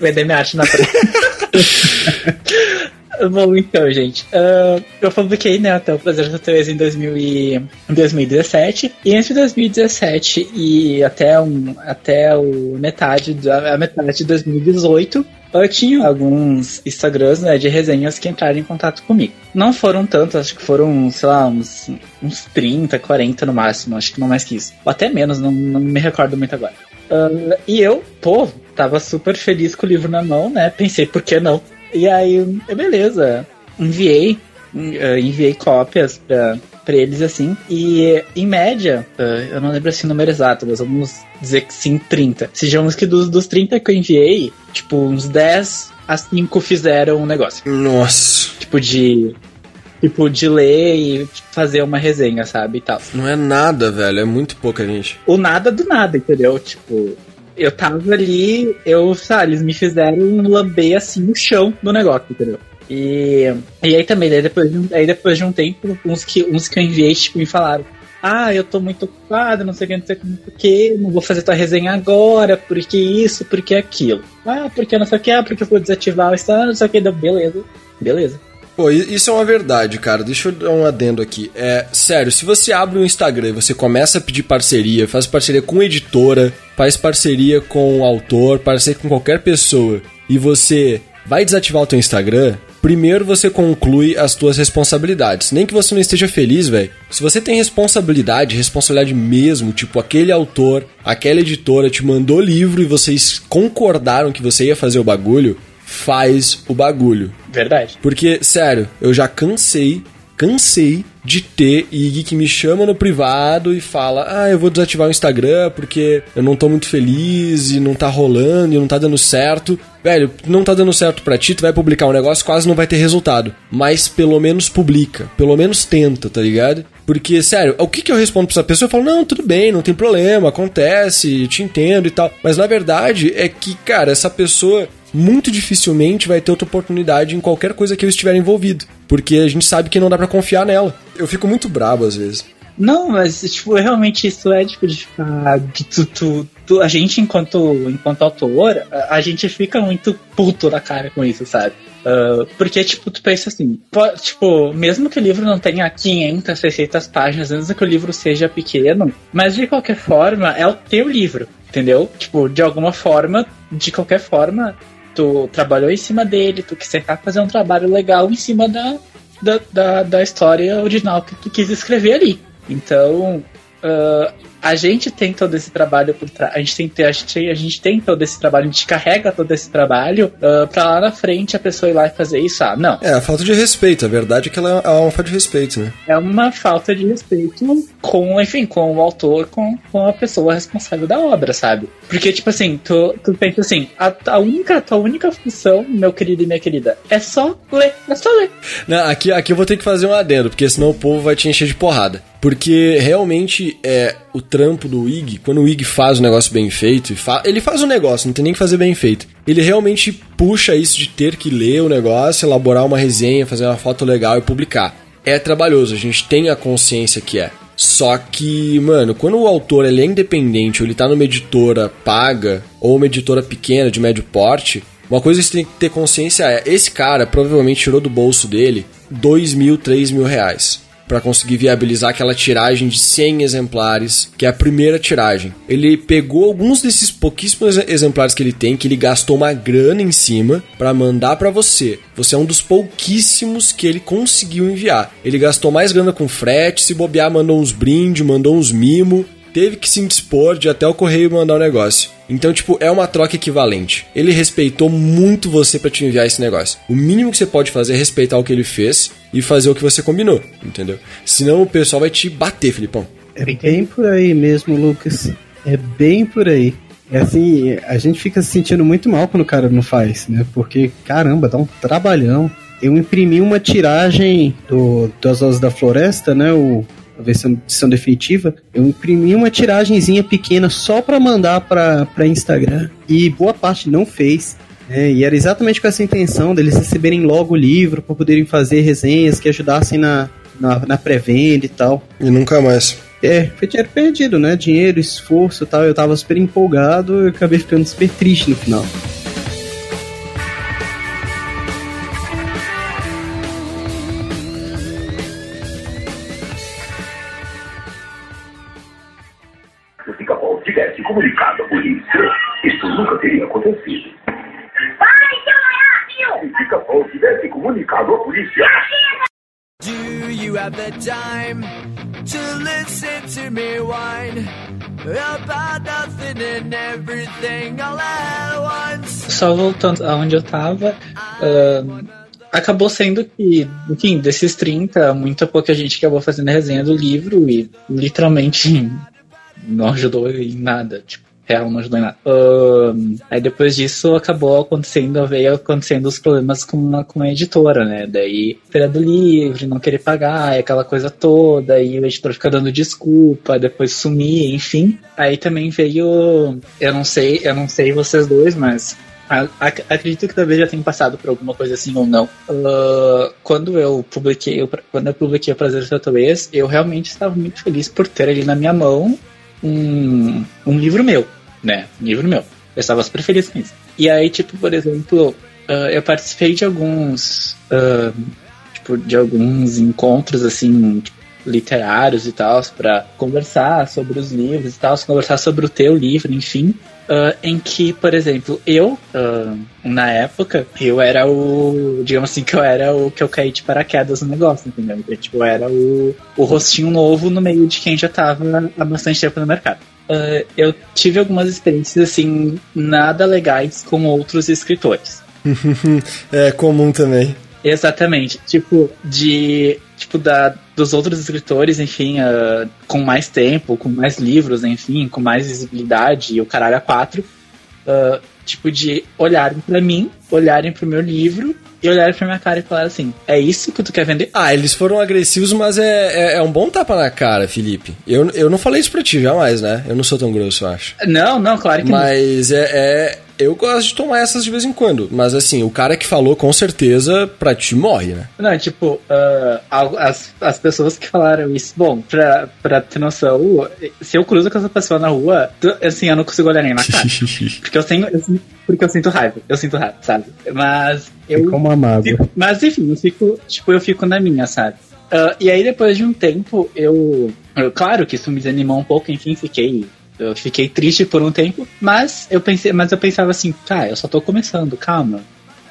Vender minha arte na frente. Bom, então, gente, uh, eu publiquei, né, até o Brasileiro Sotoês em, em dois mil e dezessete, e entre dois mil e dezessete e até, um, até o metade, a metade de dois mil e dezoito, eu tinha alguns Instagrams, né, de resenhas que entraram em contato comigo. Não foram tantos, acho que foram, sei lá, uns, uns trinta, quarenta no máximo, acho que não mais que isso. Ou até menos, não, não me recordo muito agora. Uh, e eu, pô, tava super feliz com o livro na mão, né, pensei, por que não? E aí, beleza, enviei, enviei cópias pra, pra eles, assim, e em média, eu não lembro assim o número exato, mas vamos dizer que sim, trinta. Sejamos que dos, dos trinta que eu enviei, tipo, uns dez a cinco fizeram um negócio. Nossa! Tipo de, tipo, de ler e fazer uma resenha, sabe, e tal. Não é nada, velho, é muito pouca gente. O nada do nada, entendeu? Tipo... Eu tava ali, eu, sabe, eles me fizeram lamber, assim, o chão do negócio, entendeu? E, e aí também, daí depois, aí depois de um tempo, uns que, uns que eu enviei, tipo, me falaram, ah, eu tô muito ocupado, não sei o que, não sei o que, não vou fazer tua resenha agora, porque isso, porque aquilo. Ah, porque não sei o que, ah, porque eu vou desativar o Instagram, não sei o que, beleza, beleza. Pô, isso é uma verdade, cara. Deixa eu dar um adendo aqui. É, sério, se você abre um Instagram e você começa a pedir parceria, faz parceria com editora, faz parceria com autor, parceria com qualquer pessoa, e você vai desativar o teu Instagram, primeiro você conclui as tuas responsabilidades. Nem que você não esteja feliz, velho. Se você tem responsabilidade, responsabilidade mesmo, tipo, aquele autor, aquela editora te mandou livro e vocês concordaram que você ia fazer o bagulho, faz o bagulho. Verdade. Porque, sério, eu já cansei, cansei de ter I G que me chama no privado e fala, ah, eu vou desativar o Instagram porque eu não tô muito feliz e não tá rolando e não tá dando certo. Velho, não tá dando certo pra ti, tu vai publicar um negócio, quase não vai ter resultado. Mas pelo menos publica, pelo menos tenta, tá ligado? Porque, sério, o que que eu respondo pra essa pessoa? Eu falo, não, tudo bem, não tem problema, acontece, te entendo e tal. Mas na verdade é que, cara, essa pessoa... muito dificilmente vai ter outra oportunidade em qualquer coisa que eu estiver envolvido, porque a gente sabe que não dá pra confiar nela. Eu fico muito brabo às vezes. Não, mas, tipo, realmente isso é, tipo, de ficar... Tu, tu, tu, a gente, enquanto, enquanto autor, a, a gente fica muito puto na cara com isso, sabe? Uh, porque, tipo, tu pensa assim, pode, tipo, mesmo que o livro não tenha quinhentas, seiscentas páginas, mesmo que o livro seja pequeno, mas de qualquer forma é o teu livro, entendeu? Tipo, de alguma forma, de qualquer forma, tu trabalhou em cima dele, tu quis tentar fazer um trabalho legal em cima da, da, da, da história original que tu quis escrever ali. Então, uh, a gente tem todo esse trabalho por trás, a gente tem, a gente, a gente tem todo esse trabalho, a gente carrega todo esse trabalho uh, pra lá na frente a pessoa ir lá e fazer isso. Ah, não. É, a falta de respeito, a verdade é que ela é uma falta de respeito, né? É uma falta de respeito com, enfim, com o autor, com, com a pessoa responsável da obra, sabe? Porque, tipo assim, tu, tu pensa assim, a, a única, tua única função, meu querido e minha querida, é só ler, é só ler. Não, aqui, aqui eu vou ter que fazer um adendo, porque senão o povo vai te encher de porrada. Porque realmente é o trampo do Ig, quando o Ig faz um negócio bem feito, ele faz um negócio, não tem nem que fazer bem feito. Ele realmente puxa isso de ter que ler o negócio, elaborar uma resenha, fazer uma foto legal e publicar. É trabalhoso, a gente tem a consciência que é. Só que, mano, quando o autor ele é independente, ou ele tá numa editora paga, ou uma editora pequena, de médio porte, uma coisa que você tem que ter consciência é, esse cara provavelmente tirou do bolso dele dois mil, três mil reais. Pra conseguir viabilizar aquela tiragem de cem exemplares, que é a primeira tiragem. Ele pegou alguns desses pouquíssimos exemplares que ele tem, que ele gastou uma grana em cima, pra mandar pra você. Você é um dos pouquíssimos que ele conseguiu enviar. Ele gastou mais grana com frete, se bobear, mandou uns brindes, mandou uns mimo, teve que se dispor de até o correio mandar o negócio. Então, tipo, é uma troca equivalente. Ele respeitou muito você pra te enviar esse negócio. O mínimo que você pode fazer é respeitar o que ele fez e fazer o que você combinou, entendeu? Senão o pessoal vai te bater, Felipão. É bem por aí mesmo, Lucas. É bem por aí. É assim, a gente fica se sentindo muito mal quando o cara não faz, né? Porque, caramba, dá um trabalhão. Eu imprimi uma tiragem do, das Vozes da Floresta, né, o... a versão, versão definitiva, eu imprimi uma tiragenzinha pequena só para mandar para para Instagram e boa parte não fez, né? E era exatamente com essa intenção deles receberem logo o livro para poderem fazer resenhas que ajudassem na, na, na pré-venda e tal. E nunca mais. É, foi dinheiro perdido, né? Dinheiro, esforço e tal. Eu tava super empolgado e acabei ficando super triste no final. Comunicado à polícia, isso nunca teria acontecido. Vai, seu maior! Se Capão tivesse comunicado à polícia. Do you have the time to listen to me whine about nothing and everything all at once? Só voltando aonde eu tava, uh, acabou sendo que, enfim, desses trinta, muita pouca gente acabou fazendo a resenha do livro e literalmente não ajudou em nada, tipo, real não ajudou em nada. Um, aí depois disso acabou acontecendo, veio acontecendo os problemas com a, com a editora, né? Daí, feira do livro, não querer pagar, aquela coisa toda, aí o editor fica dando desculpa, depois sumir, enfim. Aí também veio, eu não sei, eu não sei vocês dois, mas a, a, acredito que talvez já tenha passado por alguma coisa assim ou não. Uh, quando eu publiquei, eu, quando eu publiquei o Prazer Sotoês, eu realmente estava muito feliz por ter ali na minha mão Um, um livro meu, né? Um livro meu. Eu estava super feliz com isso. E aí, tipo, por exemplo, uh, eu participei de alguns uh, tipo, de alguns encontros assim, tipo, literários e tal, pra conversar sobre os livros e tal, conversar sobre o teu livro, enfim, uh, em que, por exemplo, eu, uh, na época, eu era o, digamos assim, que eu era o que eu caí de paraquedas no negócio, entendeu? Eu, tipo, eu era o, o rostinho novo no meio de quem já tava há bastante tempo no mercado. Uh, eu tive algumas experiências, assim, nada legais com outros escritores. É comum também. Exatamente, tipo, de... tipo, da, dos outros escritores, enfim, uh, com mais tempo, com mais livros, enfim, com mais visibilidade, e o caralho a quatro, uh, tipo, de olharem pra mim, olharem pro meu livro, e olharem pra minha cara e falaram assim, é isso que tu quer vender? Ah, eles foram agressivos, mas é, é, é um bom tapa na cara, Felipe. Eu, eu não falei isso pra ti, jamais, né? Eu não sou tão grosso, eu acho. Não, não, claro que não. Mas é... é... Eu gosto de tomar essas de vez em quando, mas assim, o cara que falou com certeza pra ti morre, né? Não, tipo, uh, as, as pessoas que falaram isso, bom, pra, pra ter noção, se eu cruzo com essa pessoa na rua, assim, eu não consigo olhar nem na cara. Porque eu tenho, eu, porque eu sinto raiva, eu sinto raiva, sabe? Mas eu... Ficou uma mágoa. Mas enfim, eu fico, tipo, eu fico na minha, sabe? Uh, e aí depois de um tempo, eu, eu... Claro que isso me desanimou um pouco, enfim, fiquei... Eu fiquei triste por um tempo, mas eu, pensei, mas eu pensava assim, cara, eu só tô começando, calma.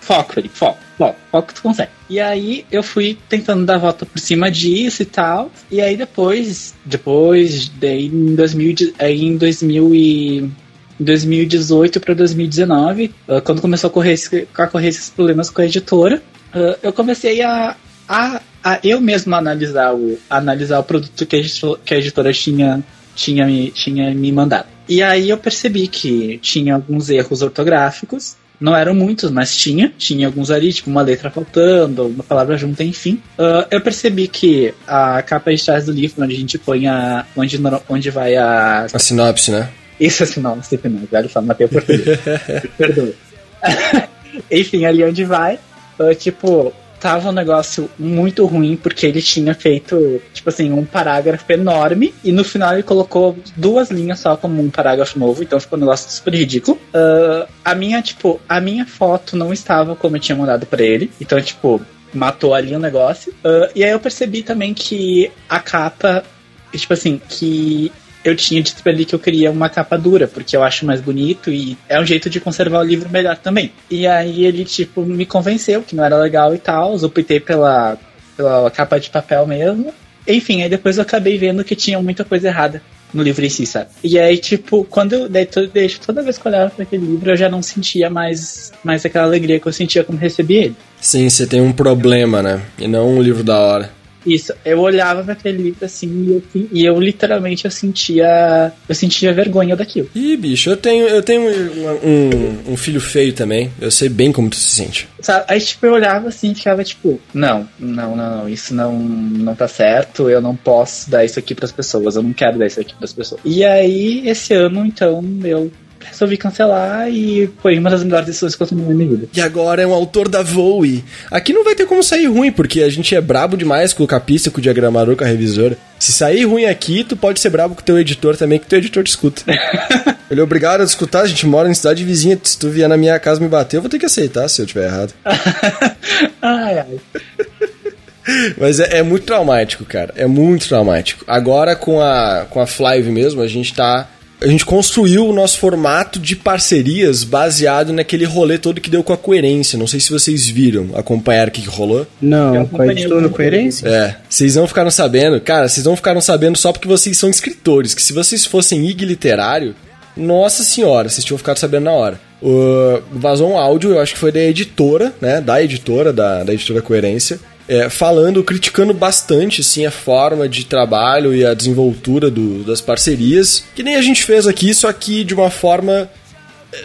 Foco, Felipe, foco, foco, foco que tu consegue. E aí eu fui tentando dar a volta por cima disso e tal. E aí depois, depois, daí em, dois mil, aí em dois mil e, dois mil e dezoito pra dois mil e dezenove, quando começou a correr, a correr esses problemas com a editora, eu comecei a... a, a eu mesmo analisar o, analisar o produto que a editora, que a editora tinha... Tinha me, tinha me mandado. E aí eu percebi que tinha alguns erros ortográficos. Não eram muitos, mas tinha. Tinha alguns ali, tipo uma letra faltando, uma palavra junta, enfim. Uh, eu percebi que a capa de trás do livro, onde a gente põe a... Onde, onde vai a... A sinopse, né? Isso, a sinopse, não. Velho, fala, matei o português. Perdoa. Enfim, ali onde vai, uh, tipo... Tava um negócio muito ruim, porque ele tinha feito, tipo assim, um parágrafo enorme, e no final ele colocou duas linhas só como um parágrafo novo, então ficou um negócio super ridículo. Uh, a minha, tipo, a minha foto não estava como eu tinha mandado pra ele, então, tipo, matou ali o negócio. Uh, e aí eu percebi também que a capa, tipo assim, que... Eu tinha dito pra ele que eu queria uma capa dura, porque eu acho mais bonito e é um jeito de conservar o livro melhor também. E aí ele, tipo, me convenceu que não era legal e tal, eu optei pela, pela capa de papel mesmo. Enfim, aí depois eu acabei vendo que tinha muita coisa errada no livro em si, sabe? E aí, tipo, quando eu daí, toda vez que eu olhava pra aquele livro, eu já não sentia mais, mais aquela alegria que eu sentia quando recebi ele. Sim, você tem um problema, né? E não um livro da hora. Isso, eu olhava pra aquele livro assim e eu, e eu literalmente eu sentia eu sentia vergonha daquilo. Ih, bicho, eu tenho, eu tenho um, um, um filho feio também, eu sei bem como tu se sente. Sabe? Aí tipo, eu olhava assim e ficava tipo, não, não, não, não, isso não, não tá certo, eu não posso dar isso aqui pras pessoas, eu não quero dar isso aqui pras pessoas. E aí, esse ano, então, eu resolvi cancelar e foi uma das melhores decisões que eu tomei na minha vida. E agora é um autor da V O E. Aqui não vai ter como sair ruim, porque a gente é brabo demais com o capista, com o diagramador, com a revisora. Se sair ruim aqui, tu pode ser brabo com o teu editor também, que o teu editor te escuta. Ele é obrigado a te escutar, a gente mora em cidade vizinha. Se tu vier na minha casa me bater, eu vou ter que aceitar se eu tiver errado. Ai, ai. Mas é, é muito traumático, cara. É muito traumático. Agora com a, com a Flive mesmo, a gente tá... A gente construiu o nosso formato de parcerias baseado naquele rolê todo que deu com a Coerência. Não sei se vocês viram, acompanharam o que, que rolou. Não, com a editora Coerência. É, vocês não ficaram sabendo. Cara, vocês não ficaram sabendo só porque vocês são escritores. Que se vocês fossem I G literário, nossa senhora, vocês tinham ficado sabendo na hora. Uh, vazou um áudio, eu acho que foi da editora, né? Da editora, da, da editora Coerência. É, falando, criticando bastante assim, a forma de trabalho e a desenvoltura do, das parcerias, que nem a gente fez aqui, só que de uma forma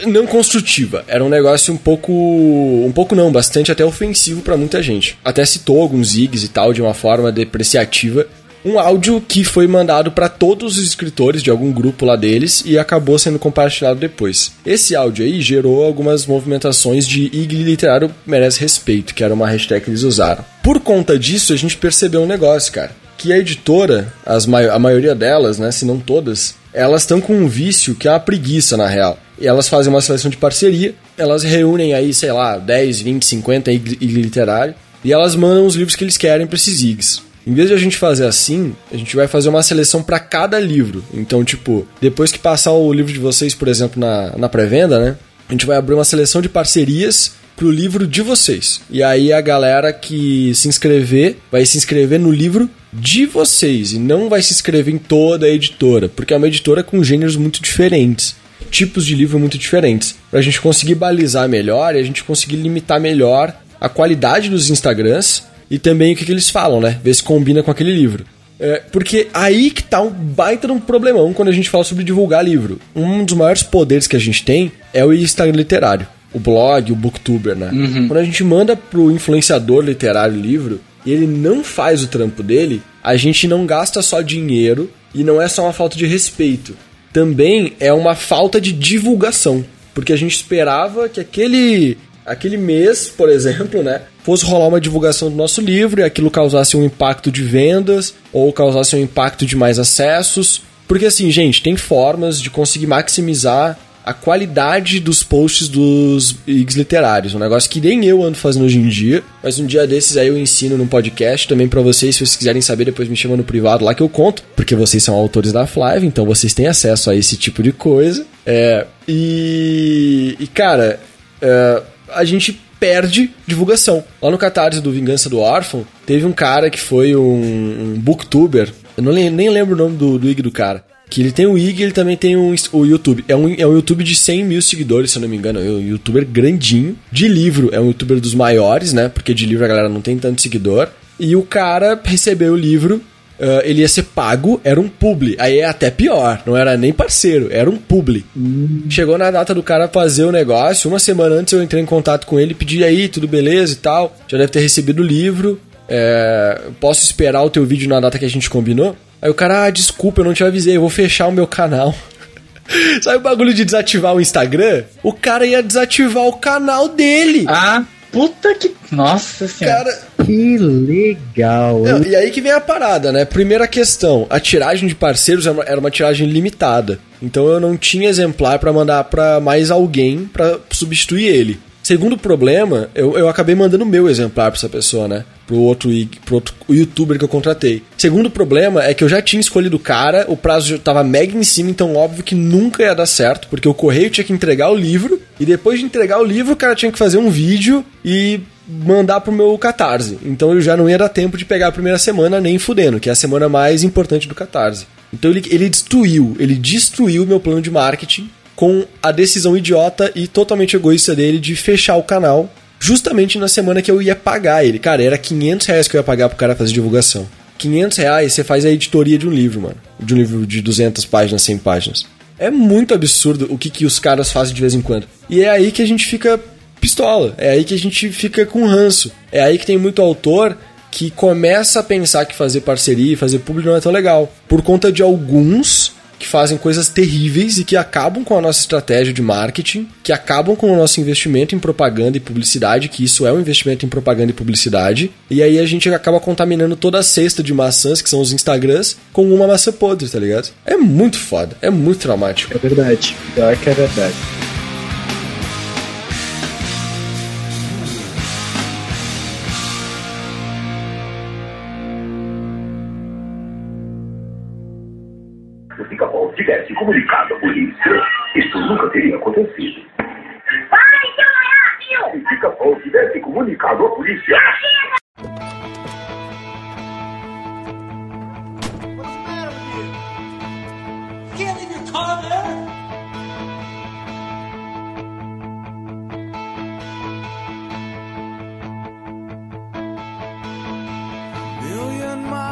não construtiva. Era um negócio um pouco... Um pouco não, bastante até ofensivo pra muita gente. Até citou alguns I Gs e tal, de uma forma depreciativa. Um áudio que foi mandado pra todos os escritores de algum grupo lá deles e acabou sendo compartilhado depois. Esse áudio aí gerou algumas movimentações de I G literário merece respeito, que era uma hashtag que eles usaram. Por conta disso, a gente percebeu um negócio, cara. Que a editora, as mai- a maioria delas, né, se não todas, elas estão com um vício que é uma preguiça, na real. E elas fazem uma seleção de parceria, elas reúnem aí, sei lá, dez, vinte, cinquenta I G literário, e elas mandam os livros que eles querem para esses I Gs. Em vez de a gente fazer assim, a gente vai fazer uma seleção para cada livro. Então, tipo, depois que passar o livro de vocês, por exemplo, na, na pré-venda, né, a gente vai abrir uma seleção de parcerias pro livro de vocês. E aí a galera que se inscrever, vai se inscrever no livro de vocês e não vai se inscrever em toda a editora, porque é uma editora com gêneros muito diferentes, tipos de livro muito diferentes, pra gente conseguir balizar melhor e a gente conseguir limitar melhor a qualidade dos Instagrams e também o que, que eles falam, né? Ver se combina com aquele livro. É, porque aí que tá um baita de um problemão quando a gente fala sobre divulgar livro. Um dos maiores poderes que a gente tem é o Instagram literário. O blog, o booktuber, né? Uhum. Quando a gente manda pro influenciador literário o livro e ele não faz o trampo dele, a gente não gasta só dinheiro e não é só uma falta de respeito. Também é uma falta de divulgação. porque a gente esperava que aquele, aquele mês, por exemplo, né, fosse rolar uma divulgação do nosso livro e aquilo causasse um impacto de vendas ou causasse um impacto de mais acessos. Porque assim, gente, tem formas de conseguir maximizar a qualidade dos posts dos I Gs literários, um negócio que nem eu ando fazendo hoje em dia, mas um dia desses aí eu ensino num podcast também pra vocês, se vocês quiserem saber, depois me chama no privado lá que eu conto, porque vocês são autores da Flive, então vocês têm acesso a esse tipo de coisa, é, e, e cara, é, a gente perde divulgação. Lá no Catarse do Vingança do Órfão, teve um cara que foi um, um booktuber, eu não, nem lembro o nome do, do I G do cara, que ele tem o I G e ele também tem um, o YouTube. É um, é um YouTube de cem mil seguidores, se eu não me engano. É um YouTuber grandinho. De livro, é um YouTuber dos maiores, né? Porque de livro a galera não tem tanto seguidor. E o cara recebeu o livro, uh, ele ia ser pago, era um publi. Aí é até pior, não era nem parceiro, era um publi. Uhum. Chegou na data do cara fazer o negócio, uma semana antes eu entrei em contato com ele, pedi aí, tudo beleza e tal. Já deve ter recebido o livro. É, posso esperar o teu vídeo na data que a gente combinou? Aí o cara, ah, desculpa, eu não te avisei, eu vou fechar o meu canal. Sabe o bagulho de desativar o Instagram? O cara ia desativar o canal dele. Ah, puta que... Nossa Senhora. Cara... Que legal. Não, e aí que vem a parada, né? Primeira questão, a tiragem de parceiros era uma tiragem limitada. Então eu não tinha exemplar pra mandar pra mais alguém pra substituir ele. Segundo problema, eu, eu acabei mandando o meu exemplar pra essa pessoa, né? Pro outro, pro outro youtuber que eu contratei. Segundo problema é que eu já tinha escolhido o cara, o prazo já tava mega em cima, então óbvio que nunca ia dar certo, porque o correio tinha que entregar o livro, e depois de entregar o livro, o cara tinha que fazer um vídeo e mandar pro meu Catarse. Então eu já não ia dar tempo de pegar a primeira semana nem fudendo, que é a semana mais importante do Catarse. Então ele, ele destruiu, ele destruiu o meu plano de marketing, com a decisão idiota e totalmente egoísta dele de fechar o canal justamente na semana que eu ia pagar ele. Cara, era quinhentos reais que eu ia pagar pro cara fazer divulgação. quinhentos reais você faz a editoria de um livro, mano. De um livro de duzentas páginas, cem páginas. É muito absurdo o que, que os caras fazem de vez em quando. E é aí que a gente fica pistola. É aí que a gente fica com ranço. É aí que tem muito autor que começa a pensar que fazer parceria e fazer público não é tão legal. Por conta de alguns... que fazem coisas terríveis e que acabam com a nossa estratégia de marketing, que acabam com o nosso investimento em propaganda e publicidade, que isso é um investimento em propaganda e publicidade, e aí a gente acaba contaminando toda a cesta de maçãs, que são os Instagrams, com uma maçã podre, tá ligado? É muito foda, é muito traumático. É verdade, pior que é verdade. Comunicado à polícia, isso nunca teria acontecido. Para, seu larápio! Se Pica-Pau tivesse comunicado à polícia...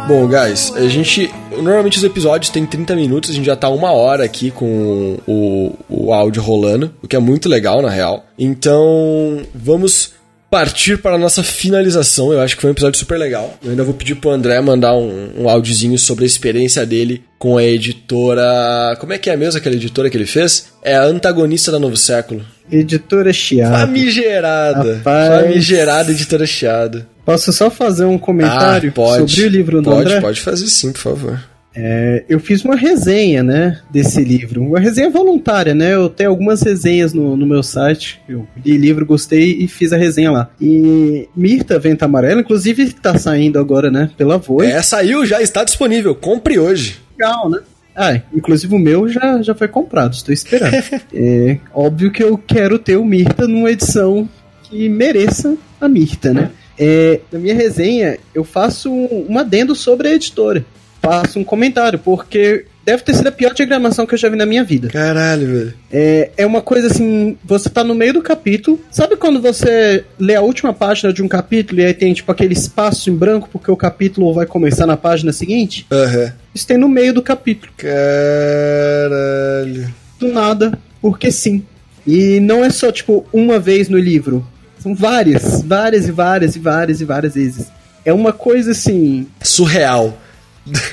Bom, guys, a gente... Normalmente os episódios tem trinta minutos, a gente já tá uma hora aqui com o, o áudio rolando, o que é muito legal, na real. Então, vamos partir para a nossa finalização. Eu acho que foi um episódio super legal. Eu ainda vou pedir pro André mandar um, um áudiozinho sobre a experiência dele com a editora... Como é que é mesmo aquela editora que ele fez? É a antagonista da Novo Século. Editora Chiado. Famigerada. Rapaz. Famigerada Editora Chiado. Posso só fazer um comentário ah, pode, sobre o livro do pode, André? Pode fazer sim, por favor. É, eu fiz uma resenha, né, desse livro. Uma resenha voluntária, né? Eu tenho algumas resenhas no, no meu site. Eu li livro, gostei e fiz a resenha lá. E Mirta Vento Amarelo, inclusive, tá saindo agora, né, pela V O E. É, saiu, já está disponível. Compre hoje. Legal, né? Ah, inclusive o meu já, já foi comprado, estou esperando. É óbvio que eu quero ter o Mirta numa edição que mereça a Mirta, né? É, na minha resenha, eu faço um, um adendo sobre a editora. Faço um comentário, porque deve ter sido a pior diagramação que eu já vi na minha vida. Caralho, velho. É, é uma coisa assim, você tá no meio do capítulo, sabe quando você lê a última página de um capítulo e aí tem tipo aquele espaço em branco porque o capítulo vai começar na página seguinte? Aham. Uhum. Isso tem no meio do capítulo. Caralho. Do nada, porque sim. E não é só tipo uma vez no livro. São várias, várias e várias e várias e várias vezes. É uma coisa assim... Surreal.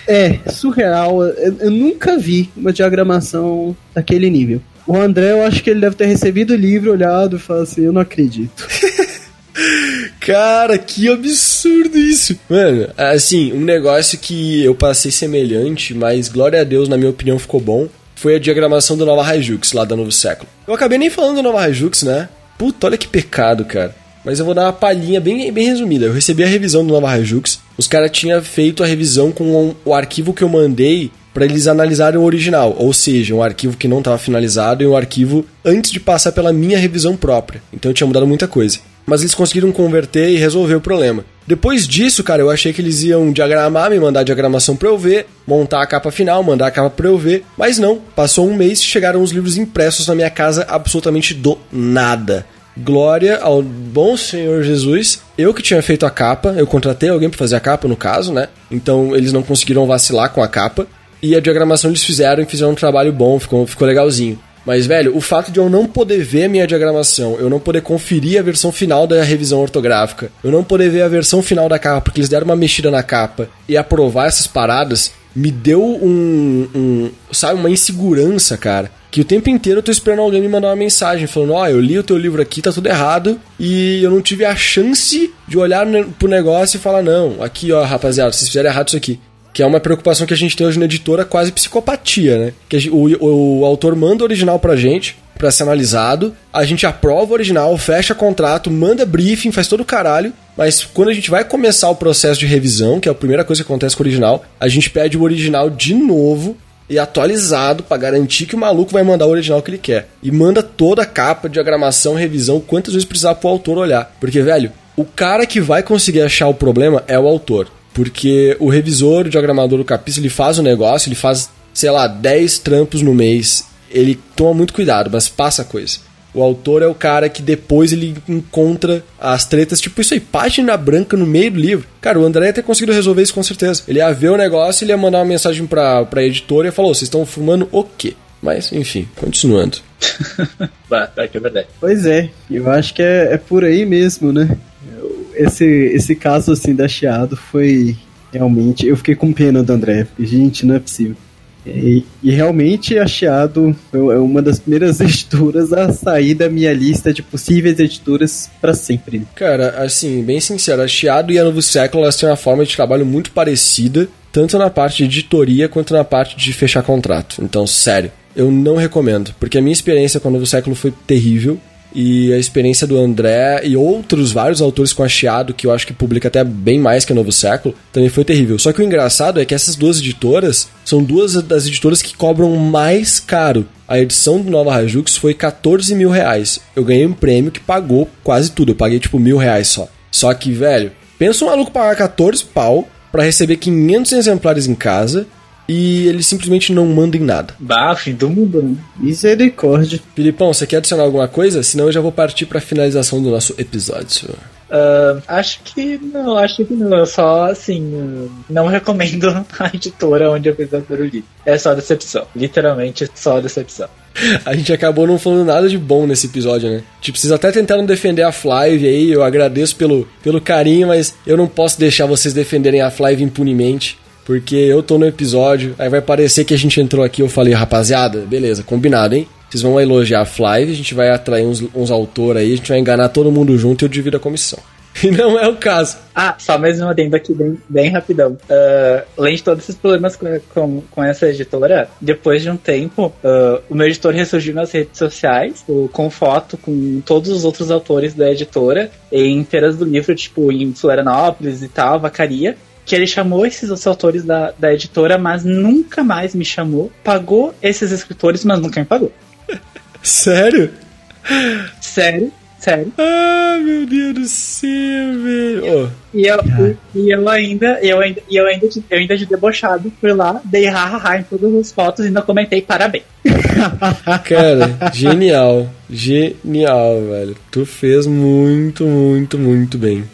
É, surreal. Eu, eu nunca vi uma diagramação daquele nível. O André, eu acho que ele deve ter recebido o livro, olhado e falado assim, eu não acredito. Cara, que absurdo isso. Mano, assim, um negócio que eu passei semelhante, mas glória a Deus, na minha opinião, ficou bom, foi a diagramação do Nova Rajux, lá da Novo Século. Eu acabei nem falando do Nova Rajux, né? Puta, olha que pecado, cara. Mas eu vou dar uma palhinha bem, bem resumida. Eu recebi a revisão do Nova Rajux. Os caras tinham feito a revisão com o arquivo que eu mandei pra eles analisarem o original. Ou seja, um arquivo que não tava finalizado e um arquivo antes de passar pela minha revisão própria. Então eu tinha mudado muita coisa. Mas eles conseguiram converter e resolver o problema. Depois disso, cara, eu achei que eles iam diagramar, me mandar a diagramação pra eu ver, montar a capa final, mandar a capa pra eu ver, mas não. Passou um mês e chegaram os livros impressos na minha casa absolutamente do nada. Glória ao bom Senhor Jesus. Eu que tinha feito a capa, eu contratei alguém pra fazer a capa, no caso, né? Então eles não conseguiram vacilar com a capa. E a diagramação eles fizeram e fizeram um trabalho bom, ficou, ficou legalzinho. Mas, velho, o fato de eu não poder ver a minha diagramação, eu não poder conferir a versão final da revisão ortográfica, eu não poder ver a versão final da capa, porque eles deram uma mexida na capa, e aprovar essas paradas, me deu um, um sabe, uma insegurança, cara. Que o tempo inteiro eu tô esperando alguém me mandar uma mensagem falando, ó, oh, eu li o teu livro aqui, tá tudo errado, e eu não tive a chance de olhar pro negócio e falar, não, aqui, ó, rapaziada, vocês fizeram errado isso aqui. Que é uma preocupação que a gente tem hoje na editora, quase psicopatia, né? Que gente, o, o, o autor manda o original pra gente, pra ser analisado, a gente aprova o original, fecha contrato, manda briefing, faz todo o caralho, mas quando a gente vai começar o processo de revisão, que é a primeira coisa que acontece com o original, a gente pede o original de novo e atualizado pra garantir que o maluco vai mandar o original que ele quer. E manda toda a capa, diagramação, revisão, quantas vezes precisar pro autor olhar. Porque, velho, o cara que vai conseguir achar o problema é o autor. Porque o revisor, o diagramador do capítulo, ele faz o negócio, ele faz, sei lá, dez trampos no mês. Ele toma muito cuidado, mas passa a coisa. O autor é o cara que depois ele encontra as tretas, tipo isso aí, página branca no meio do livro. Cara, o André ia ter conseguido resolver isso com certeza. Ele ia ver o negócio, ele ia mandar uma mensagem pra, pra editora e falou, vocês estão fumando o quê? Mas, enfim, continuando. Bah, é verdade. Pois é, eu acho que é, é por aí mesmo, né? Esse, esse caso, assim, da Chiado foi realmente... Eu fiquei com pena do André, porque, gente, não é possível. E, e realmente a Chiado é uma das primeiras editoras a sair da minha lista de possíveis editoras pra sempre. Cara, assim, bem sincero, a Chiado e a Novo Século, elas têm uma forma de trabalho muito parecida, tanto na parte de editoria quanto na parte de fechar contrato. Então, sério, eu não recomendo, porque a minha experiência com a Novo Século foi terrível. E a experiência do André e outros vários autores com a Chiado, que eu acho que publica até bem mais que a Novo Século, também foi terrível. Só que o engraçado é que essas duas editoras são duas das editoras que cobram mais caro. A edição do Nova Rajux foi catorze mil reais. Eu ganhei um prêmio que pagou quase tudo. Eu paguei tipo mil reais só. Só que, velho, pensa um maluco pagar catorze pau pra receber quinhentos exemplares em casa... E eles simplesmente não mandam em nada. Bah, fim do mundo, né? Misericórdia. Filipão, você quer adicionar alguma coisa? Senão eu já vou partir pra finalização do nosso episódio. Uh, acho que não, acho que não. Eu só, assim, não recomendo a editora onde eu fiz o livro. É só decepção. Literalmente, só decepção. A gente acabou não falando nada de bom nesse episódio, né? Tipo, vocês até tentaram defender a Flive aí. Eu agradeço pelo, pelo carinho, mas eu não posso deixar vocês defenderem a Flive impunemente. Porque eu tô no episódio, aí vai parecer que a gente entrou aqui e eu falei, rapaziada, beleza, combinado, hein? Vocês vão elogiar a Flive, a gente vai atrair uns, uns autores aí, a gente vai enganar todo mundo junto e eu divido a comissão. E não é o caso. Ah, só mais um adendo aqui, bem, bem rapidão. Uh, além de todos esses problemas com, com, com essa editora, depois de um tempo, uh, o meu editor ressurgiu nas redes sociais, com foto com todos os outros autores da editora, em feiras do livro, tipo, em Florianópolis e tal, Vacaria. Que ele chamou esses outros autores da, da editora, mas nunca mais me chamou. Pagou esses escritores, mas nunca me pagou. Sério? Sério, sério. Ah, meu Deus do céu, velho. E eu, oh. e, e eu ainda, eu ainda, eu ainda, eu ainda de debochado fui lá, dei ha-ha-ha em todas as fotos e ainda comentei parabéns. Cara, genial. Genial, velho. Tu fez muito, muito, muito bem.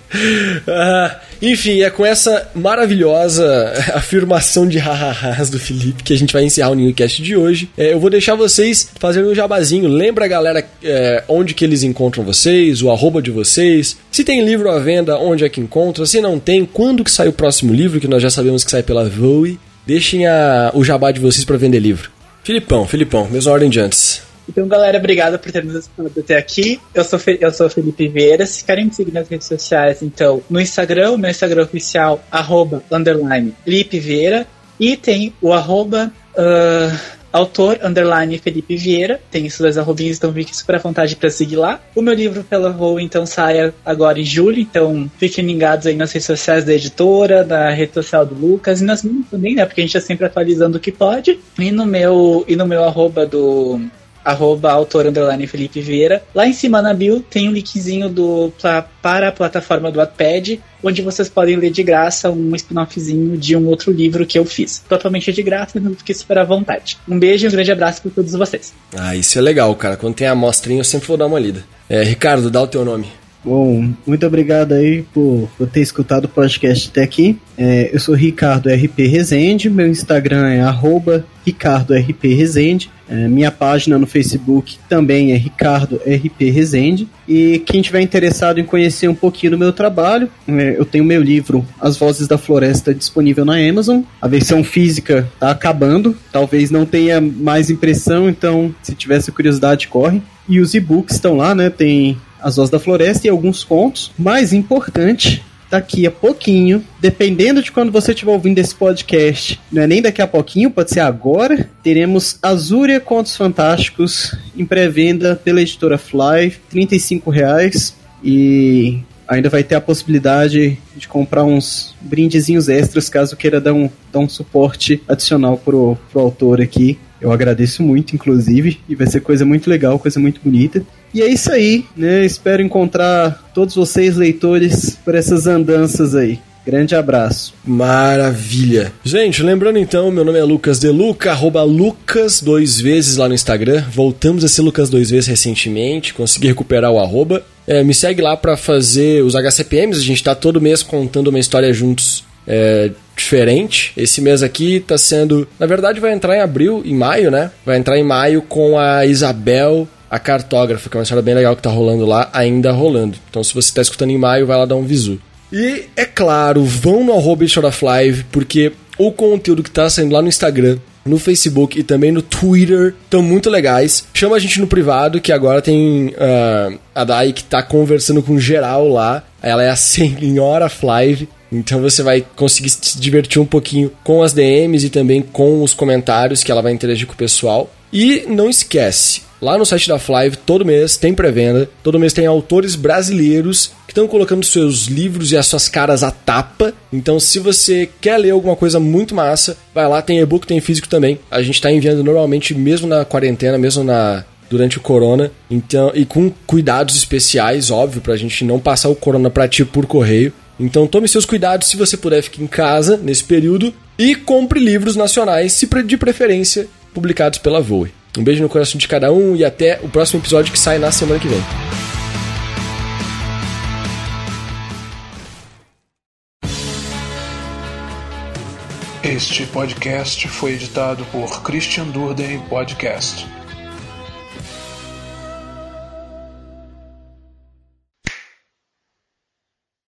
Ah, enfim, é com essa maravilhosa afirmação de ha-ha-has do Felipe que a gente vai encerrar o Newcast de hoje. É, eu vou deixar vocês fazerem um jabazinho. Lembra, galera, é, onde que eles encontram vocês, o arroba de vocês. Se tem livro à venda, onde é que encontra. Se não tem, quando que sai o próximo livro, que nós já sabemos que sai pela V O E. Deixem a, o jabá de vocês pra vender livro. Filipão, Filipão, mesma ordem de antes. Então, galera, obrigada por ter nos escutado até aqui. Eu sou, Fe- eu sou Felipe Vieira. Se querem me seguir nas redes sociais, então, no Instagram, o meu Instagram oficial, arroba, underline, Felipe Vieira. E tem o arroba, uh, autor, underline, Felipe Vieira. Tem esses dois arrobinhos, então fiquem super à vontade para seguir lá. O meu livro Pela Voo, então, sai agora em julho. Então, fiquem ligados aí nas redes sociais da editora, na rede social do Lucas. E nas minhas também, né? Porque a gente tá sempre atualizando o que pode. E no meu, e no meu arroba do... arroba autor underline Felipe Vieira. Lá em cima na bio tem um linkzinho do, pra, para a plataforma do Wattpad, onde vocês podem ler de graça um spin-offzinho de um outro livro que eu fiz. Totalmente de graça, não fiquei super à vontade. Um beijo e um grande abraço para todos vocês. Ah, isso é legal, cara. Quando tem a amostrinha, eu sempre vou dar uma lida. É, Ricardo, dá o teu nome. Bom, muito obrigado aí por, por ter escutado o podcast até aqui. É, eu sou Ricardo R P. Rezende, meu Instagram é arroba Ricardo R P. Rezende, é, minha página no Facebook também é Ricardo R P. Rezende, e quem tiver interessado em conhecer um pouquinho do meu trabalho, é, eu tenho meu livro As Vozes da Floresta disponível na Amazon, a versão física tá acabando, talvez não tenha mais impressão, então se tiver essa curiosidade corre, e os e-books estão lá, né, tem... As Vozes da Floresta e alguns contos. Mais importante, daqui a pouquinho, dependendo de quando você estiver ouvindo esse podcast, não é nem daqui a pouquinho, pode ser agora, teremos Azuria Contos Fantásticos em pré-venda pela editora Flive, trinta e cinco reais, e ainda vai ter a possibilidade de comprar uns brindezinhos extras caso queira dar um, dar um suporte adicional pro, pro autor aqui. Eu agradeço muito, inclusive, e vai ser coisa muito legal, coisa muito bonita. E é isso aí, né? Espero encontrar todos vocês, leitores, por essas andanças aí. Grande abraço. Maravilha. Gente, lembrando então, meu nome é Lucas Deluca, arroba Lucas dois vezes lá no Instagram. Voltamos a ser Lucas dois vezes recentemente, consegui recuperar o arroba. É, me segue lá pra fazer os H C P Ms, a gente tá todo mês contando uma história juntos. É, diferente. Esse mês aqui tá sendo... Na verdade vai entrar em abril, em maio, né? Vai entrar em maio com a Isabel, a cartógrafa, que é uma história bem legal que tá rolando lá, ainda rolando. Então se você tá escutando em maio, vai lá dar um visu. E, é claro, vão no arroba Editora Flive, porque o conteúdo que tá saindo lá no Instagram, no Facebook e também no Twitter estão muito legais. Chama a gente no privado, que agora tem uh, a Dai que tá conversando com geral lá. Ela é a senhora Flive. Então você vai conseguir se divertir um pouquinho com as D Ms e também com os comentários que ela vai interagir com o pessoal. E não esquece, lá no site da Flive, todo mês tem pré-venda, todo mês tem autores brasileiros que estão colocando seus livros e as suas caras à tapa. Então se você quer ler alguma coisa muito massa, vai lá, tem e-book, tem físico também. A gente está enviando normalmente, mesmo na quarentena, mesmo na... durante o corona, então, e com cuidados especiais, óbvio, pra gente não passar o corona pra ti por correio. Então tome seus cuidados, se você puder fique em casa nesse período e compre livros nacionais, se de preferência publicados pela V O E. Um beijo no coração de cada um e até o próximo episódio que sai na semana que vem. Este podcast foi editado por Christian Durden Podcast.